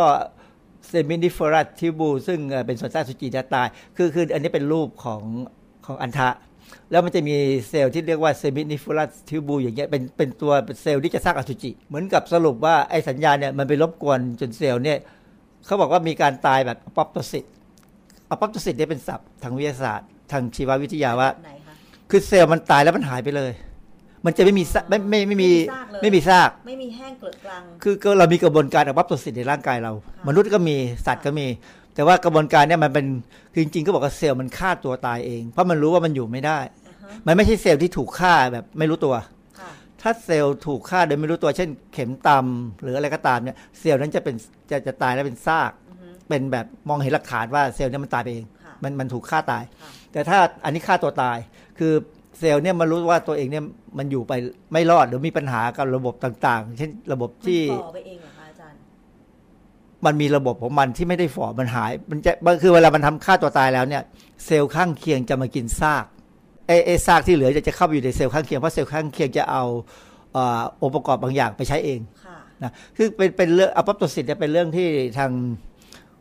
seminiferous tubule ซึ่งเป็นส่วนสร้างอสุจิจะตายคือคืออันนี้เป็นรูปของของอัณฑะแล้วมันจะมีเซลล์ที่เรียกว่า seminiferous tubule อย่างเงี้ยเป็นเป็นตัวเซลล์ที่จะสร้างอสุจิเหมือนกับสรุปว่าไอ้สัญญาณเนี่ยมันไปรบกวนจนเซลล์เนี่ยเขาบอกว่ามีการตายแบบ apoptosis apoptosis เนี่ยเป็นศัพท์ทางวิทยาศาสตร์ทางชีววิทยาว่าคือเซลล์มันตายแล้วมันหายไปเลยมันจะไม่มีไม่ไม่ไม่มีไม่มีซากไม่มีแห้งเกลือกลังคือเรามีกระบวนการอะบอปโตซิสในร่างกายเรามนุษย์ก็มีสัตว์ก็มีแต่ว่ากระบวนการเนี่ยมันเป็นจริงๆก็บอกว่าเซลล์มันฆ่าตัวตายเองเพราะมันรู้ว่ามันอยู่ไม่ได้มันไม่ใช่เซลล์ที่ถูกฆ่าแบบไม่รู้ตัวถ้าเซลล์ถูกฆ่าโดยไม่รู้ตัวเช่นเข็มตำหรืออะไรก็ตามเนี่ยเซลล์นั้นจะเป็นจะจะตายแล้วเป็นซากเป็นแบบมองเห็นหลักฐานว่าเซลล์เนี่ยมันตายไปเองมันมันถูกฆ่าตายแต่ถ้าอันนี้ฆ่าตัวตายคือเซลล์เนี่ยมันรู้ว่าตัวเองเนี่ยมันอยู่ไปไม่รอดหรือมีปัญหากับระบบต่างๆเช่นระบบที่มันฝ่อไปเองเหรอคะอาจารย์มันมีระบบของมันที่ไม่ได้ฝ่อมันหายมันจะคือเวลามันทำฆ่าตัวตายแล้วเนี่ยเซลล์ข้างเคียงจะมากินซากไอ้ไอ้ซากที่เหลือจะจะเข้าไปอยู่ในเซลล์ข้างเคียงเพราะเซลล์ข้างเคียงจะเอาเอ่อองค์ประกอบบางอย่างไปใช้เองค่ะนะคือเป็นเป็นเรื่องอะพอปโตซิสเนี่ยเป็นเรื่องที่ทาง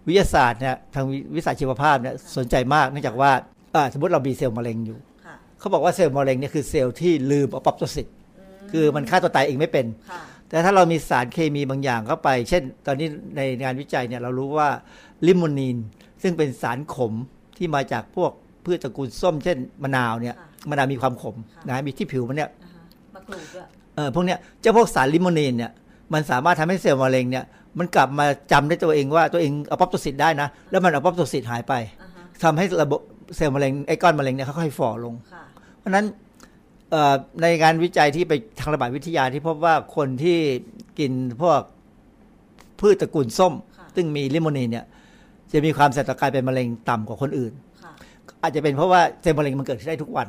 วิทยาศาสตร์เนี่ยทางวิชาชีวภาพเนี่ยสนใจมากเนื่องจากว่าอ่าสมมุติเรามีเซลล์มะเร็งอยู่เขาบอกว่าเซลล์มะเร็งเนี่ยคือเซลล์ที่ลืมอะปอปโตซิสคือมันฆ่าตัวตายเองไม่เป็นแต่ถ้าเรามีสารเคมีบางอย่างเข้าไปเช่นตอนนี้ในงานวิจัยเนี่ยเรารู้ว่าลิโมนีนซึ่งเป็นสารขมที่มาจากพวกพืชตระกูลส้มเช่นมะนาวเนี่ยมะนาวมีความขมนะมีที่ผิวมันเนี่ยมะกรูดด้วยเออพวกเนี้ยเจ้าพวกสารลิโมนีนเนี่ยมันสามารถทำให้เซลล์มะเร็งเนี่ยมันกลับมาจำได้ตัวเองว่าตัวเองอะปอปโตซิสได้นะแล้วมันอะปอปโตซิสหายไปทำให้ระบบเซลล์มะเร็งไอ้ก้อนมะเร็งเนี่ยค่อยๆฝ่อลงเพราะฉะนั้นในงานวิจัยที่ไปทางระบาดวิทยาที่พบว่าคนที่กินพวกพืชตระกูลส้มซึ่งมีลิโมนีนเนี่ยจะมีความเสี่ยงต่อการเป็นมะเร็งต่ำกว่าคนอื่นอาจจะเป็นเพราะว่าเซลล์มะเร็งมันเกิดได้ทุกวัน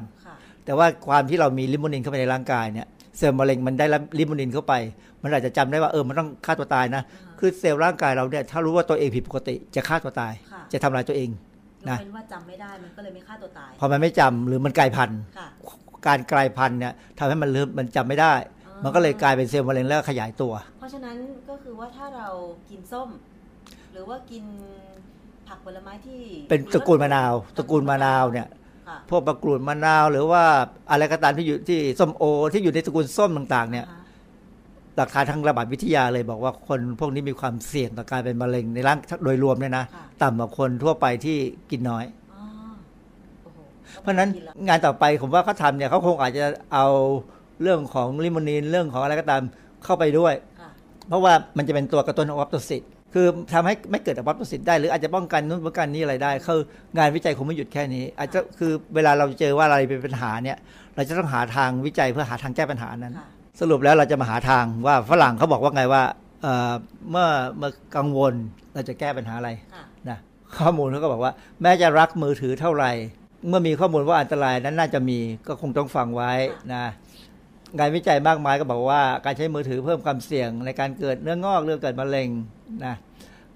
แต่ว่าความที่เรามีลิโมนีนเข้าไปในร่างกายเนี่ยเซลล์มะเร็งมันได้รับลิโมนีนเข้าไปมันอาจจะจำได้ว่าเออมันต้องฆ่าตัวตายนะคือเซลล์ร่างกายเราเนี่ยถ้ารู้ว่าตัวเองผิดปกติจะฆ่าตัวตายจะทำลายตัวเองนะเป็นว่าจำไม่ได้มันก็เลยไม่ฆ่าตัวตายพอมันไม่จำหรือมันกลายพันธุ์การกลายพันธุ์เนี่ยทำให้มันลืมมันจำไม่ได้มันก็เลยกลายเป็นเซลล์มะเร็งแล้วขยายตัวเพราะฉะนั้นก็คือว่าถ้าเรากินส้มหรือว่ากินผักผลไม้ที่เป็นตระกูลมะนาวตระกูลมะนาวเนี่ย พวกมะกรูดมะนาวหรือว่าอะไรก็ตามที่อยู่ที่ส้มโอที่อยู่ในสกุลส้มต่างๆเนี่ยหลักฐานทางระบาดวิทยาเลยบอกว่าคนพวกนี้มีความเสี่ยงต่อการเป็นมะเร็งในร่างโดยรวมเนี่ยนะต่ำกว่าคนทั่วไปที่กินน้อยเพราะนั้นงานต่อไปผมว่าเขาทำเนี่ยเขาคงอาจจะเอาเรื่องของลิโมนีนเรื่องของอะไรก็ตามเข้าไปด้วยเพราะว่ามันจะเป็นตัวกระตุ้นอวัตโสิตคือทำให้ไม่เกิดอวัตโสิตได้หรืออาจจะป้องกันนู้นป้องกันนี้อะไรได้คืองานวิจัยคงไม่หยุดแค่นี้อาจจะคือเวลาเราเจอว่าอะไรเป็นปัญหาเนี่ยเราจะต้องหาทางวิจัยเพื่อหาทางแก้ปัญหานั้นสรุปแล้วเราจะมาหาทางว่าฝรั่งเขาบอกว่าไงว่าเอ่อเมื่อเมื่อกังวลเราจะแก้ปัญหาอะไรนะข้อมูลเขาก็บอกว่าแม้จะรักมือถือเท่าไหร่เมื่อมีข้อมูลว่าอันตรายนั้นน่าจะมีก็คงต้องฟังไว้นะงานวิจัยมากมายก็บอกว่าการใช้มือถือเพิ่มความเสี่ยงในการเกิดเนื้องอกเรื่องเกิดมะเร็งนะ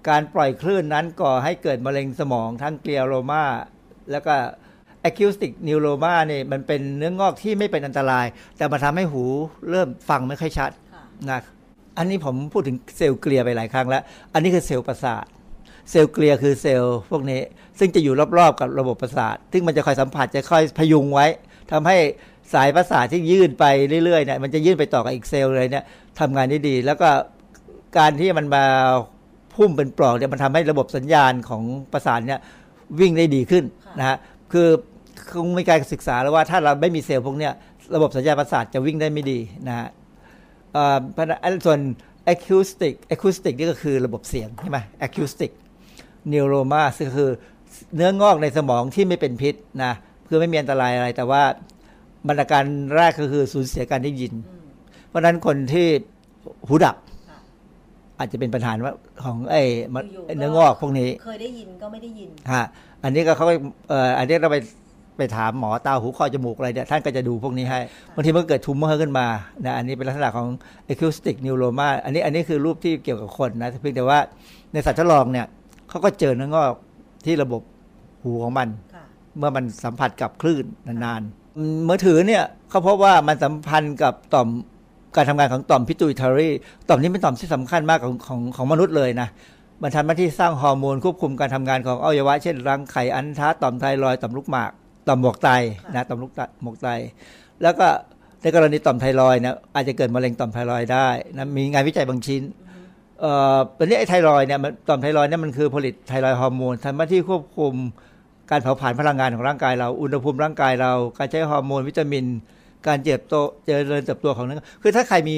การปล่อยคลื่นนั้นก่อให้เกิดมะเร็งสมองทั้งเกลียโรมาแล้วก็ Acoustic Neuroma นี่มันเป็นเนื้องอกที่ไม่เป็นอันตรายแต่มาทำให้หูเริ่มฟังไม่ค่อยชัดนะอันนี้ผมพูดถึงเซลล์เกลียไปหลายครั้งแล้วอันนี้คือเซลล์ประสาทเซลล์เกลียคือเซลล์พวกนี้ซึ่งจะอยู่รอบๆกับระบบประสาทซึ่งมันจะคอยสัมผัสจะคอยพยุงไว้ทำให้สายประสาทที่ยื่นไปเรื่อยๆเนี่ยมันจะยื่นไปต่อกับอีกเซลล์เลยเนี่ยทำงานได้ดีแล้วก็การที่มันมาพุ่มเป็นปลอกเนี่ยมันทำให้ระบบสัญญาณของประสาทเนี่ยวิ่งได้ดีขึ้นนะฮะคือคงมีการศึกษาแล้วว่าถ้าเราไม่มีเซลล์พวกเนี่ยระบบสัญญาณประสาทจะวิ่งได้ไม่ดีนะฮะส่วน acoustic acoustic นี่ก็คือระบบเสียงใช่ไหม acoustic neuroma คือเนื้องอกในสมองที่ไม่เป็นพิษนะคือไม่มีอันตรายอะไรแต่ว่าบรรณาการแรกก็คือสูญเสียการได้ยินเพราะฉะนั้นคนที่หูดับอาจจะเป็นปัญหาว่าของไอ้เนื้องอกพวกนี้เคยได้ยินก็ไม่ได้ยินฮะอันนี้ก็เขาเอ่ออันนี้เราไปไปถามหมอตาหูคอจมูกอะไรเนี่ยท่านก็จะดูพวกนี้ให้บางทีมันเกิดทูมเมอร์ขึ้นมานะอันนี้เป็นลักษณะของ acoustic neuroma อันนี้อันนี้คือรูปที่เกี่ยวกับคนนะเพียงแต่ว่าในสัตว์ทดลองเนี่ยเขาก็เจอเนื้องอกที่ระบบหูของมันเมื่อมันสัมผัสกับคลื่นนานๆมือถือเนี่ยเขาพบว่ามันสัมพันธ์กับต่อมการทำงานของต่อม Pituitary ต่อมนี้เป็นต่อมที่สำคัญมากของของของมนุษย์เลยนะมันทำหน้าที่สร้างฮอร์โมนควบคุมการทำงานของอวัยวะเช่นรังไข่อัณฑะต่อมไทรอยด์ต่อมลูกหมากต่อมหมวกไตนะต่อมลูกหมวกไตแล้วก็ในกรณีต่อมไทรอยด์นะอาจจะเกิดมะเร็งต่อมไทรอยด์ได้นะมีงานวิจัยบางชิ้นเอ่อตอนนี้ไอ้ไทรอยด์เนี่ยมันต่อมไทรอยด์เนี่ยมันคือผลิตไทรอยด์ฮอร์โมนทำหน้าที่ควบคุมการเผาผลาญพลังงานของร่างกายเราอุณหภูมิร่างกายเราการใช้ฮอร์โมนวิตามินการเจริญโตเจริญเติบโตของนั้นคือถ้าใครมี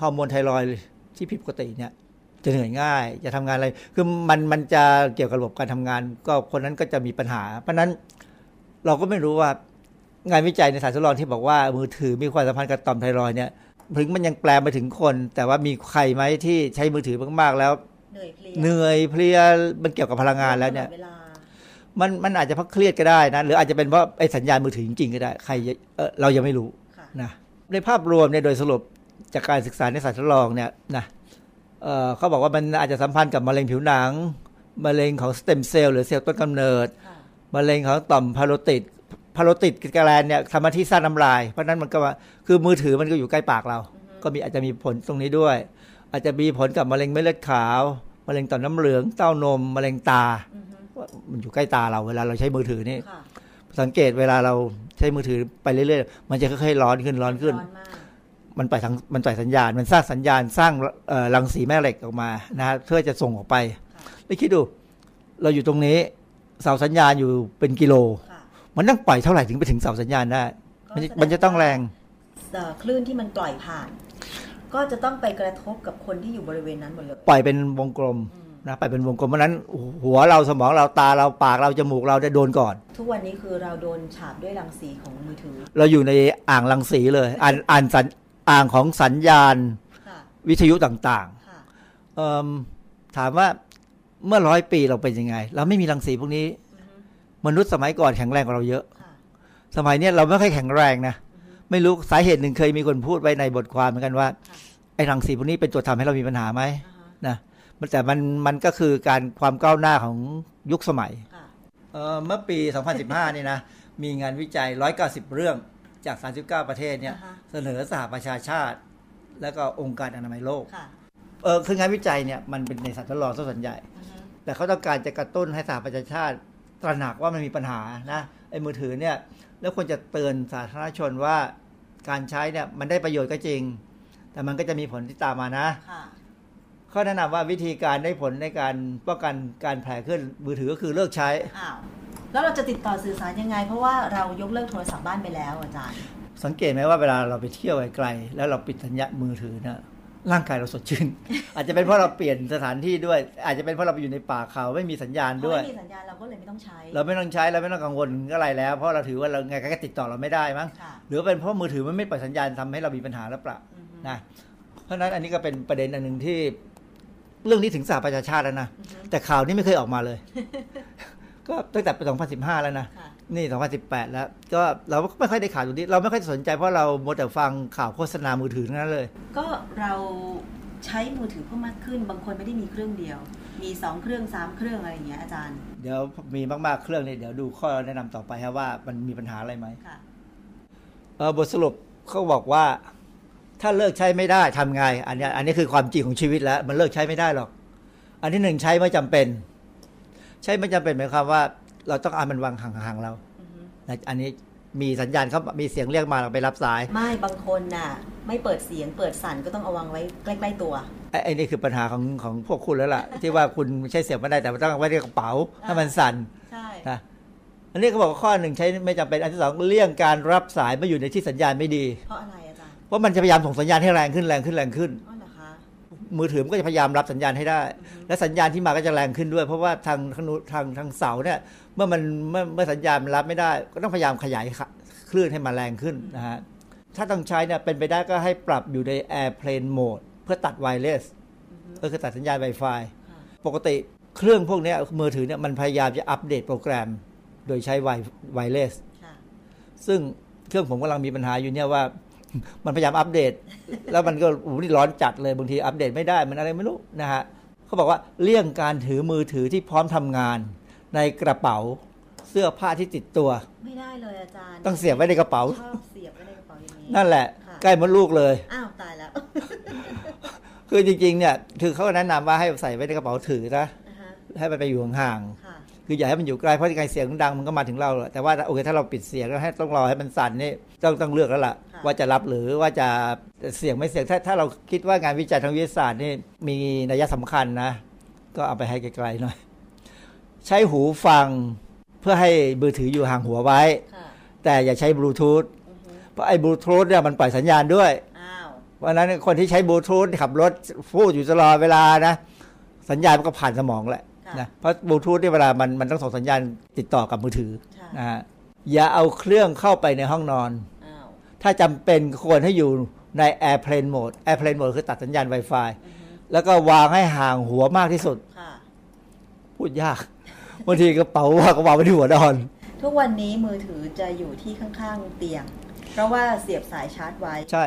ฮอร์โมนไทรอยด์ที่ผิดปกติเนี่ยจะเหนื่อยง่ายจะทำงานอะไรคือมันมันจะเกี่ยวกับระบบการทำงานก็คนนั้นก็จะมีปัญหาเพราะนั้นเราก็ไม่รู้ว่างานวิจัยในสายทดลองที่บอกว่ามือถือมีความสัมพันธ์กับต่อมไทรอยด์เนี่ยถึงมันยังแปลมาถึงคนแต่ว่ามีใครไหมที่ใช้มือถือมากๆแล้วเหนื่อยเพลียมันเกี่ยวกับพลังงานแล้วเนี่ยมันมันอาจจะเพราะเครียดก็ได้นะหรืออาจจะเป็นเพราะไอ้สัญญาณมือถือจริงๆก็ได้ใครเอ่อเรายังไม่รู้นะในภาพรวมเนี่ยโดยสรุปจากการศึกษาในสายทดลองเนี่ยนะเอ่อเขาบอกว่ามันอาจจะสัมพันธ์กับมะเร็งผิวหนังมะเร็งของสเต็มเซลล์หรือเซลล์ต้นกำเนิดมะเร็งของต่อมพาโรติดพาโรติดกระแลนเนี่ยทำหน้าที่สร้างน้ำลายเพราะนั้นมันก็คือมือถือมันก็อยู่ใกล้ปากเราก็มีอาจจะมีผลตรงนี้ด้วยอาจจะมีผลกับมะเร็งเม็ดเลือดขาวมะเร็งต่อมน้ำเหลืองเต้านมมะเร็งตามันอยู่ใกล้ตาเราเวลาเราใช้มือถือนี่สังเกตเวลาเราใช้มือถือไปเรื่อยๆมันจะค่อยๆร้อนขึ้นร้อนขึ้นมันปล่อยมันปล่อยสัญญาณมันสร้างสัญญาณสร้างรังสีแม่เหล็กออกมานะฮะเพื่อจะส่งออกไปไม่คิดดูเราอยู่ตรงนี้เสาสัญญาณอยู่เป็นกิโลมันต้องปล่อยเท่าไหร่ถึงไปถึงเสาสัญญาณได้มันจะต้องแรงคลื่นที่มันปล่อยผ่านก็จะต้องไปกระทบกับคนที่อยู่บริเวณนั้นหมดเลยปล่อยเป็นวงกลมนะไปเป็นวงกลมเพราะนั้นหัวเราสมองเราตาเราปากเราจมูกเราได้โดนก่อนทุกวันนี้คือเราโดนฉาบด้วยรังสีของมือถือเราอยู่ในอ่างรังสีเลยอ่านอ่านสัญอ่างของสัญญาณวิทยุต่างๆถามว่าเมื่อร้อยปีเราเป็นยังไงเราไม่มีรังสีพวกนี้มนุษย์สมัยก่อนแข็งแรงกว่าเราเยอะสมัยนี้เราไม่ค่อยแข็งแรงนะไม่รู้สาเหตุหนึ่งเคยมีคนพูดไว้ในบทความเหมือนกันว่าไอ้รังสีพวกนี้เป็นตัวทำให้เรามีปัญหาไหมนะแต่มันมันก็คือการความก้าวหน้าของยุคสมัยเอ่อเมื่อปีสองพันสิบห้านี่นะมีงานวิจัยหนึ่งร้อยเก้าสิบเรื่องจากสามสิบเก้าประเทศเนี่ยเสนอสหประชาชาติแล้วก็องค์การอนามัยโลกเออคืองานวิจัยเนี่ยมันเป็นในสัตว์ทดลองส่วนใหญ่แต่เขาต้องการจะกระตุ้นให้สหประชาชาติตระหนักว่ามันมีปัญหานะ ไอ้มือถือเนี่ยแล้วควรจะเตือนสาธารณชนว่าการใช้เนี่ยมันได้ประโยชน์ก็จริงแต่มันก็จะมีผลที่ตามมานะข้อแนะนำว่าวิธีการได้ผลในการป้องกันการแพร่ขึ้นมือถือก็คือเลิกใช้อ้าวแล้วเราจะติดต่อสื่อสารยังไงเพราะว่าเรายกเลิกโทรศัพท์บ้านไปแล้วอาจารย์สังเกตไหมว่าเวลาเราไปเที่ยวไกลๆแล้วเราปิดสัญญาณมือถือนะร่างกายเราสดชื่น อาจจะเป็นเพราะเราเปลี่ยนสถานที่ด้วยอาจจะเป็นเพราะเราไปอยู่ในป่าเขาไม่มีสัญญาณด้วยไม่มีสัญญาณเราก็เลยไม่ต้องใช้เราไม่ต้องใช้เราไม่ต้องกังวลอะไรแล้วเพราะเราถือว่าเราไงก็ติดต่อเราไม่ได้มั้งหรือเป็นเพราะมือถือมันไม่ปล่อยสัญญาณทำให้เรามีปัญหาหรือเปล่านะเพราะฉะนั้นอันนี้ก็เป็นประเด็นอันหนึ่งที่เรื่องนี้ถึงสหประชาชาติแล้วนะแต่ข่าวนี้ไม่เคยออกมาเลยก็ตั้งแต่ปีสองพันสิบห้าแล้วนะนี่สองพันสิบแปดแล้วก็เราก็ไม่ค่อยได้ข่าวตรงนี้เราไม่ค่อยสนใจเพราะเรามัวแต่ฟังข่าวโฆษณามือถือนั่นเลยก็เราใช้มือถือเพิ่มมากขึ้นบางคนไม่ได้มีเครื่องเดียวมีสองเครื่องสามเครื่องอะไรอย่างเงี้ยอาจารย์เดี๋ยวมีมากๆเครื่องนี่เดี๋ยวดูข้อแนะนำต่อไปครับว่ามันมีปัญหาอะไรไหมค่ะเอ่อบทสรุปเขาบอกว่าถ้าเลิกใช้ไม่ได้ทำไงอันนี้อันนี้คือความจริงของชีวิตแล้วมันเลิกใช้ไม่ได้หรอกอันที่หนึ่งใช้ไม่จำเป็นใช่ไม่จำเป็นหมายความว่าเราต้องเอามันวางห่างๆเราอันนี้มีสัญญาณเขามีเสียงเรียกมาเราไปรับสายไม่บางคนน่ะไม่เปิดเสียงเปิดสั่นก็ต้องเอาวางไว้ใกล้ๆตัวไอ้ไอ้นี่คือปัญหาของของพวกคุณแล้วล่ะ ที่ว่าคุณใช้เสียงไม่ได้แต่ต้องเอาไว้ในกระเป๋าให้มันสั่นใช่นะอันนี้เขาบอกว่าข้อหนึ่งใช้ไม่จำเป็นอันที่สองเลี่ยงการรับสายไม่อยู่ในที่สัญญาณไม่ดีเพราะอะไรอาจารย์เพราะมันจะพยายามส่งสัญญาณให้แรงขึ้นแรงขึ้นแรงขึ้นมือถือมันก็จะพยายามรับสัญญาณให้ได้และสัญญาณที่มาก็จะแรงขึ้นด้วยเพราะว่าทางทางทางทางเสาเนี่ยเมื่อมันเมื่อเมื่อสัญญาณมันรับไม่ได้ก็ต้องพยายามขยายคลื่นให้มันแรงขึ้นนะฮะถ้าต้องใช้เนี่ยเป็นไปได้ก็ให้ปรับอยู่ใน Airplane Mode เพื่อตัด Wireless ก็คือตัดสัญญาณ Wi-Fi ปกติเครื่องพวกนี้มือถือเนี่ยมันพยายามจะอัปเดตโปรแกรมโดยใช้ Wireless ซึ่งเครื่องผมกำลังมีปัญหาอยู่เนี่ยว่ามันพยายามอัปเดตแล้วมันก็โอ้นี่ร้อนจัดเลยบางทีอัปเดตไม่ได้มันอะไรไม่รู้นะฮะเขาบอกว่าเลี่ยงการถือมือถือที่พร้อมทำงานในกระเป๋าเสื้อผ้าที่ติดตัวไม่ได้เลยอาจารย์ต้องเสียบไว้ในกระเป๋าชอบเสียบไว้ในกระเป๋าอย่างนี้นั่นแหละใกล้มดลูกเลยอ้าวตายแล้ว คือจริงๆเนี่ยคือเขาแนะนำว่าให้ใส่ไว้ในกระเป๋าถือนะ uh-huh. ให้มันไปอยู่ห่างๆคืออย่าให้มันอยู่ใกล้เพราะการเสียงดังมันก็มาถึงเราแต่ว่าโอเคถ้าเราปิดเสียงแล้วให้ต้องรอให้มันสั่นนี่ต้องต้องเลือกแล้วล่ะว่าจะรับหรือว่าจะเสี่ยงไม่เสี่ยงถ้าถ้าเราคิดว่างานวิจัยทางวิทยาศาสตร์นี่มีนัยสำคัญนะก็เอาไปให้ไกลๆหน่อยใช้หูฟังเพื่อให้มือถืออยู่ห่างหัวไว้แต่อย่าใช้บลูทูธเพราะไอ้บลูทูธเนี่ยมันปล่อยสัญญาณด้วยเพราะฉะนั้นคนที่ใช้บลูทูธขับรถพูดอยู่ตลอดเวลานะสัญญาณมันก็ผ่านสมองแหละนะเพราะบลูทูธเนี่ยเวลามันมันต้องส่งสัญญาณติดต่อกับมือถือนะฮะอย่าเอาเครื่องเข้าไปในห้องนอนถ้าจำเป็นควรให้อยู่ใน Airplane Mode Airplane Mode คือตัดสัญญาณ Wi-Fi แล้วก็วางให้ห่างหัวมากที่สุดพูดยากบางทีกระเป๋าว่ากระเป๋าไม่ได้หัวนอนทุกวันนี้มือถือจะอยู่ที่ข้างๆเตียงเพราะว่าเสียบสายชาร์จไว้ใช่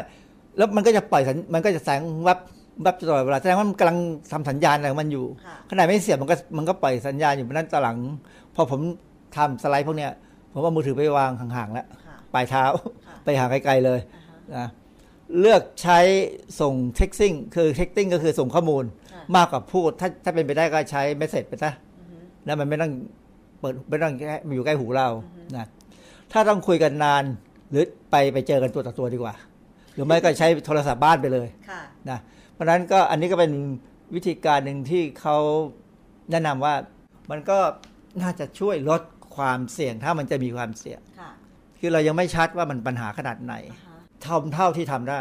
แล้วมันก็จะปล่อยมันก็จะแสงแวบแวบตลอดเวลาแสดงว่ามันกำลังทำสัญญาณอะไรของมันอยู่ขณะไม่เสียบมันก็มันก็ปล่อยสัญญาณอยู่นั่นตอนหลังพอผมทำสไลด์พวกเนี้ยผมเอามือถือไปวางห่างๆแล้วปลายเท้าไปหาไกลๆเลยนะเลือกใช้ส่งเท็กซิ่งคือเท็กซิ่งก็คือส่งข้อมูลมากกว่าพูดถ้าถ้าเป็นไปได้ก็ใช้เมสเสจไปซะนะมันไม่ต้องเปิดไม่ต้องอยู่ใกล้หูเรานะถ้าต้องคุยกันนานหรือไปไปเจอกันตัวต่อตัวดีกว่าหรือไม่ก็ใช้โทรศัพท์บ้านไปเลยนะเพราะนั้นก็อันนี้ก็เป็นวิธีการหนึ่งที่เขาแนะนำว่ามันก็น่าจะช่วยลดความเสี่ยงถ้ามันจะมีความเสี่ยงคือเรายังไม่ชัดว่ามันปัญหาขนาดไหนทำเท่าที่ทำได้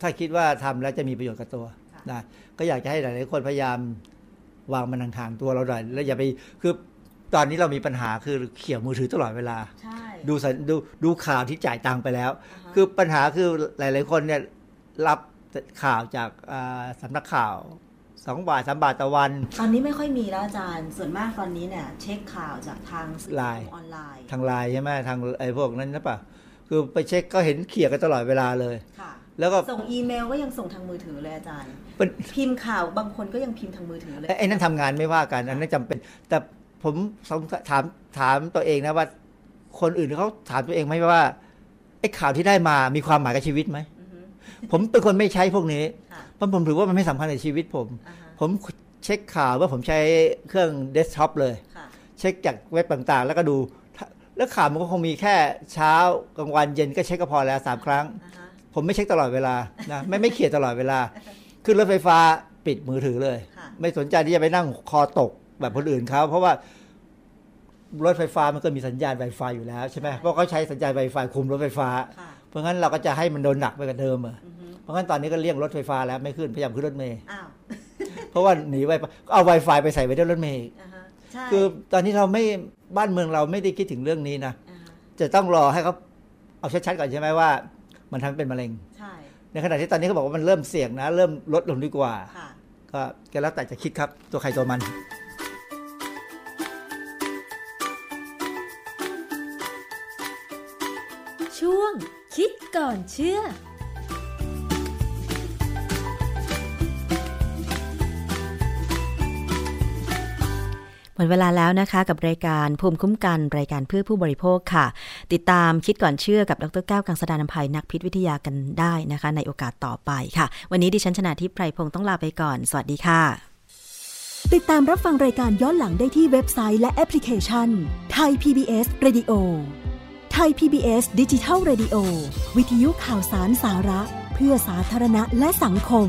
ถ้าคิดว่าทำแล้วจะมีประโยชน์กับตัวนะก็อยากจะให้หลายๆคนพยายามวางมันห่างๆตัวเราหน่อยแล้วอย่าไปคือตอนนี้เรามีปัญหาคือเขี่ยมือถือตลอดเวลาดูดูดูข่าวที่จ่ายตังค์ไปแล้วคือปัญหาคือหลายๆคนเนี่ยรับข่าวจากสำนักข่าวสองบาทสามบาทต่อวันตอนนี้ไม่ค่อยมีแล้วอาจารย์ส่วนมากตอนนี้เนี่ยเช็คข่าวจากทางสื่อออนไลน์ทางไลน์ใช่ไหมทางไอ้พวกนั้นนะป่ะคือไปเช็คก็เห็นเขี่ยกันตลอดเวลาเลยค่ะแล้วก็ส่งอีเมลก็ยังส่งทางมือถือเลยอาจารย์พิมพ์ข่าวบางคนก็ยังพิมพ์ทางมือถือเลยไอ้นั่นทำงานไม่ว่ากันอันนั้นจำเป็นแต่ผมถามถามตัวเองนะว่าคนอื่นเขาถามตัวเองไหมว่าไอ้ข่าวที่ได้มามีความหมายกับชีวิตไหมผมเป็นคนไม่ใช้พวกนี้เพราะผมถือว่ามันไม่สำคัญในชีวิตผม uh-huh. ผมเช็คข่าวว่าผมใช้เครื่องเดสก์ท็อปเลย uh-huh. เช็คจากเว็บต่างๆแล้วก็ดู แล้วข่าวมันก็คงมีแค่เช้ากลางวันเย็นก็เช็คก็พอแล้วสามครั้งผมไม่เช็คตลอดเวลานะไม่ไม่เขี่ยตลอดเวลาขึ้นรถไฟฟ้าปิดมือถือเลยไม่สนใจที่จะไปนั่งคอตกแบบคนอื่นเขาเพราะว่ารถไฟฟ้ามันก็มีสัญญาณ Wi-Fi อยู่แล้วใช่ไหมเพราะเขาใช้สัญญาณ Wi-Fi คุมรถไฟฟ้าเพราะงั้นเราก็จะให้มันโดนหนักไปกว่าเดิมเพราะงั้นตอนนี้ก็เลี่ยงรถไฟฟ้าแล้วไม่ขึ้นพยายามขึ้นรถเมล์เพราะว่าหนีไวเอา Wi-Fi ไปใส่ไว้ในรถเมล์คือตอนนี้เราไม่บ้านเมืองเราไม่ได้คิดถึงเรื่องนี้นะจะต้องรอให้เขาเอาชัดๆก่อนใช่ไหมว่ามันทำเป็นมะเร็งในขณะที่ตอนนี้เขาบอกว่ามันเริ่มเสี่ยงนะเริ่มลดลงดีกว่าก็แล้วแต่จะคิดครับตัวใครตัวมันช่วงคิดก่อนเชื่อหมดเวลาแล้วนะคะกับรายการภูมิคุ้มกันรายการเพื่อผู้บริโภคค่ะติดตามคิดก่อนเชื่อกับดร.แก้วกังสดาลอำไพนักพิษวิทยากันได้นะคะในโอกาสต่อไปค่ะวันนี้ดิฉันชนาธิปไพรพงศ์ต้องลาไปก่อนสวัสดีค่ะติดตามรับฟังรายการย้อนหลังได้ที่เว็บไซต์และแอปพลิเคชัน Thai พี บี เอส Radio Thai พี บี เอส Digital Radio วิทยุข่าวสารสาระเพื่อสาธารณะและสังคม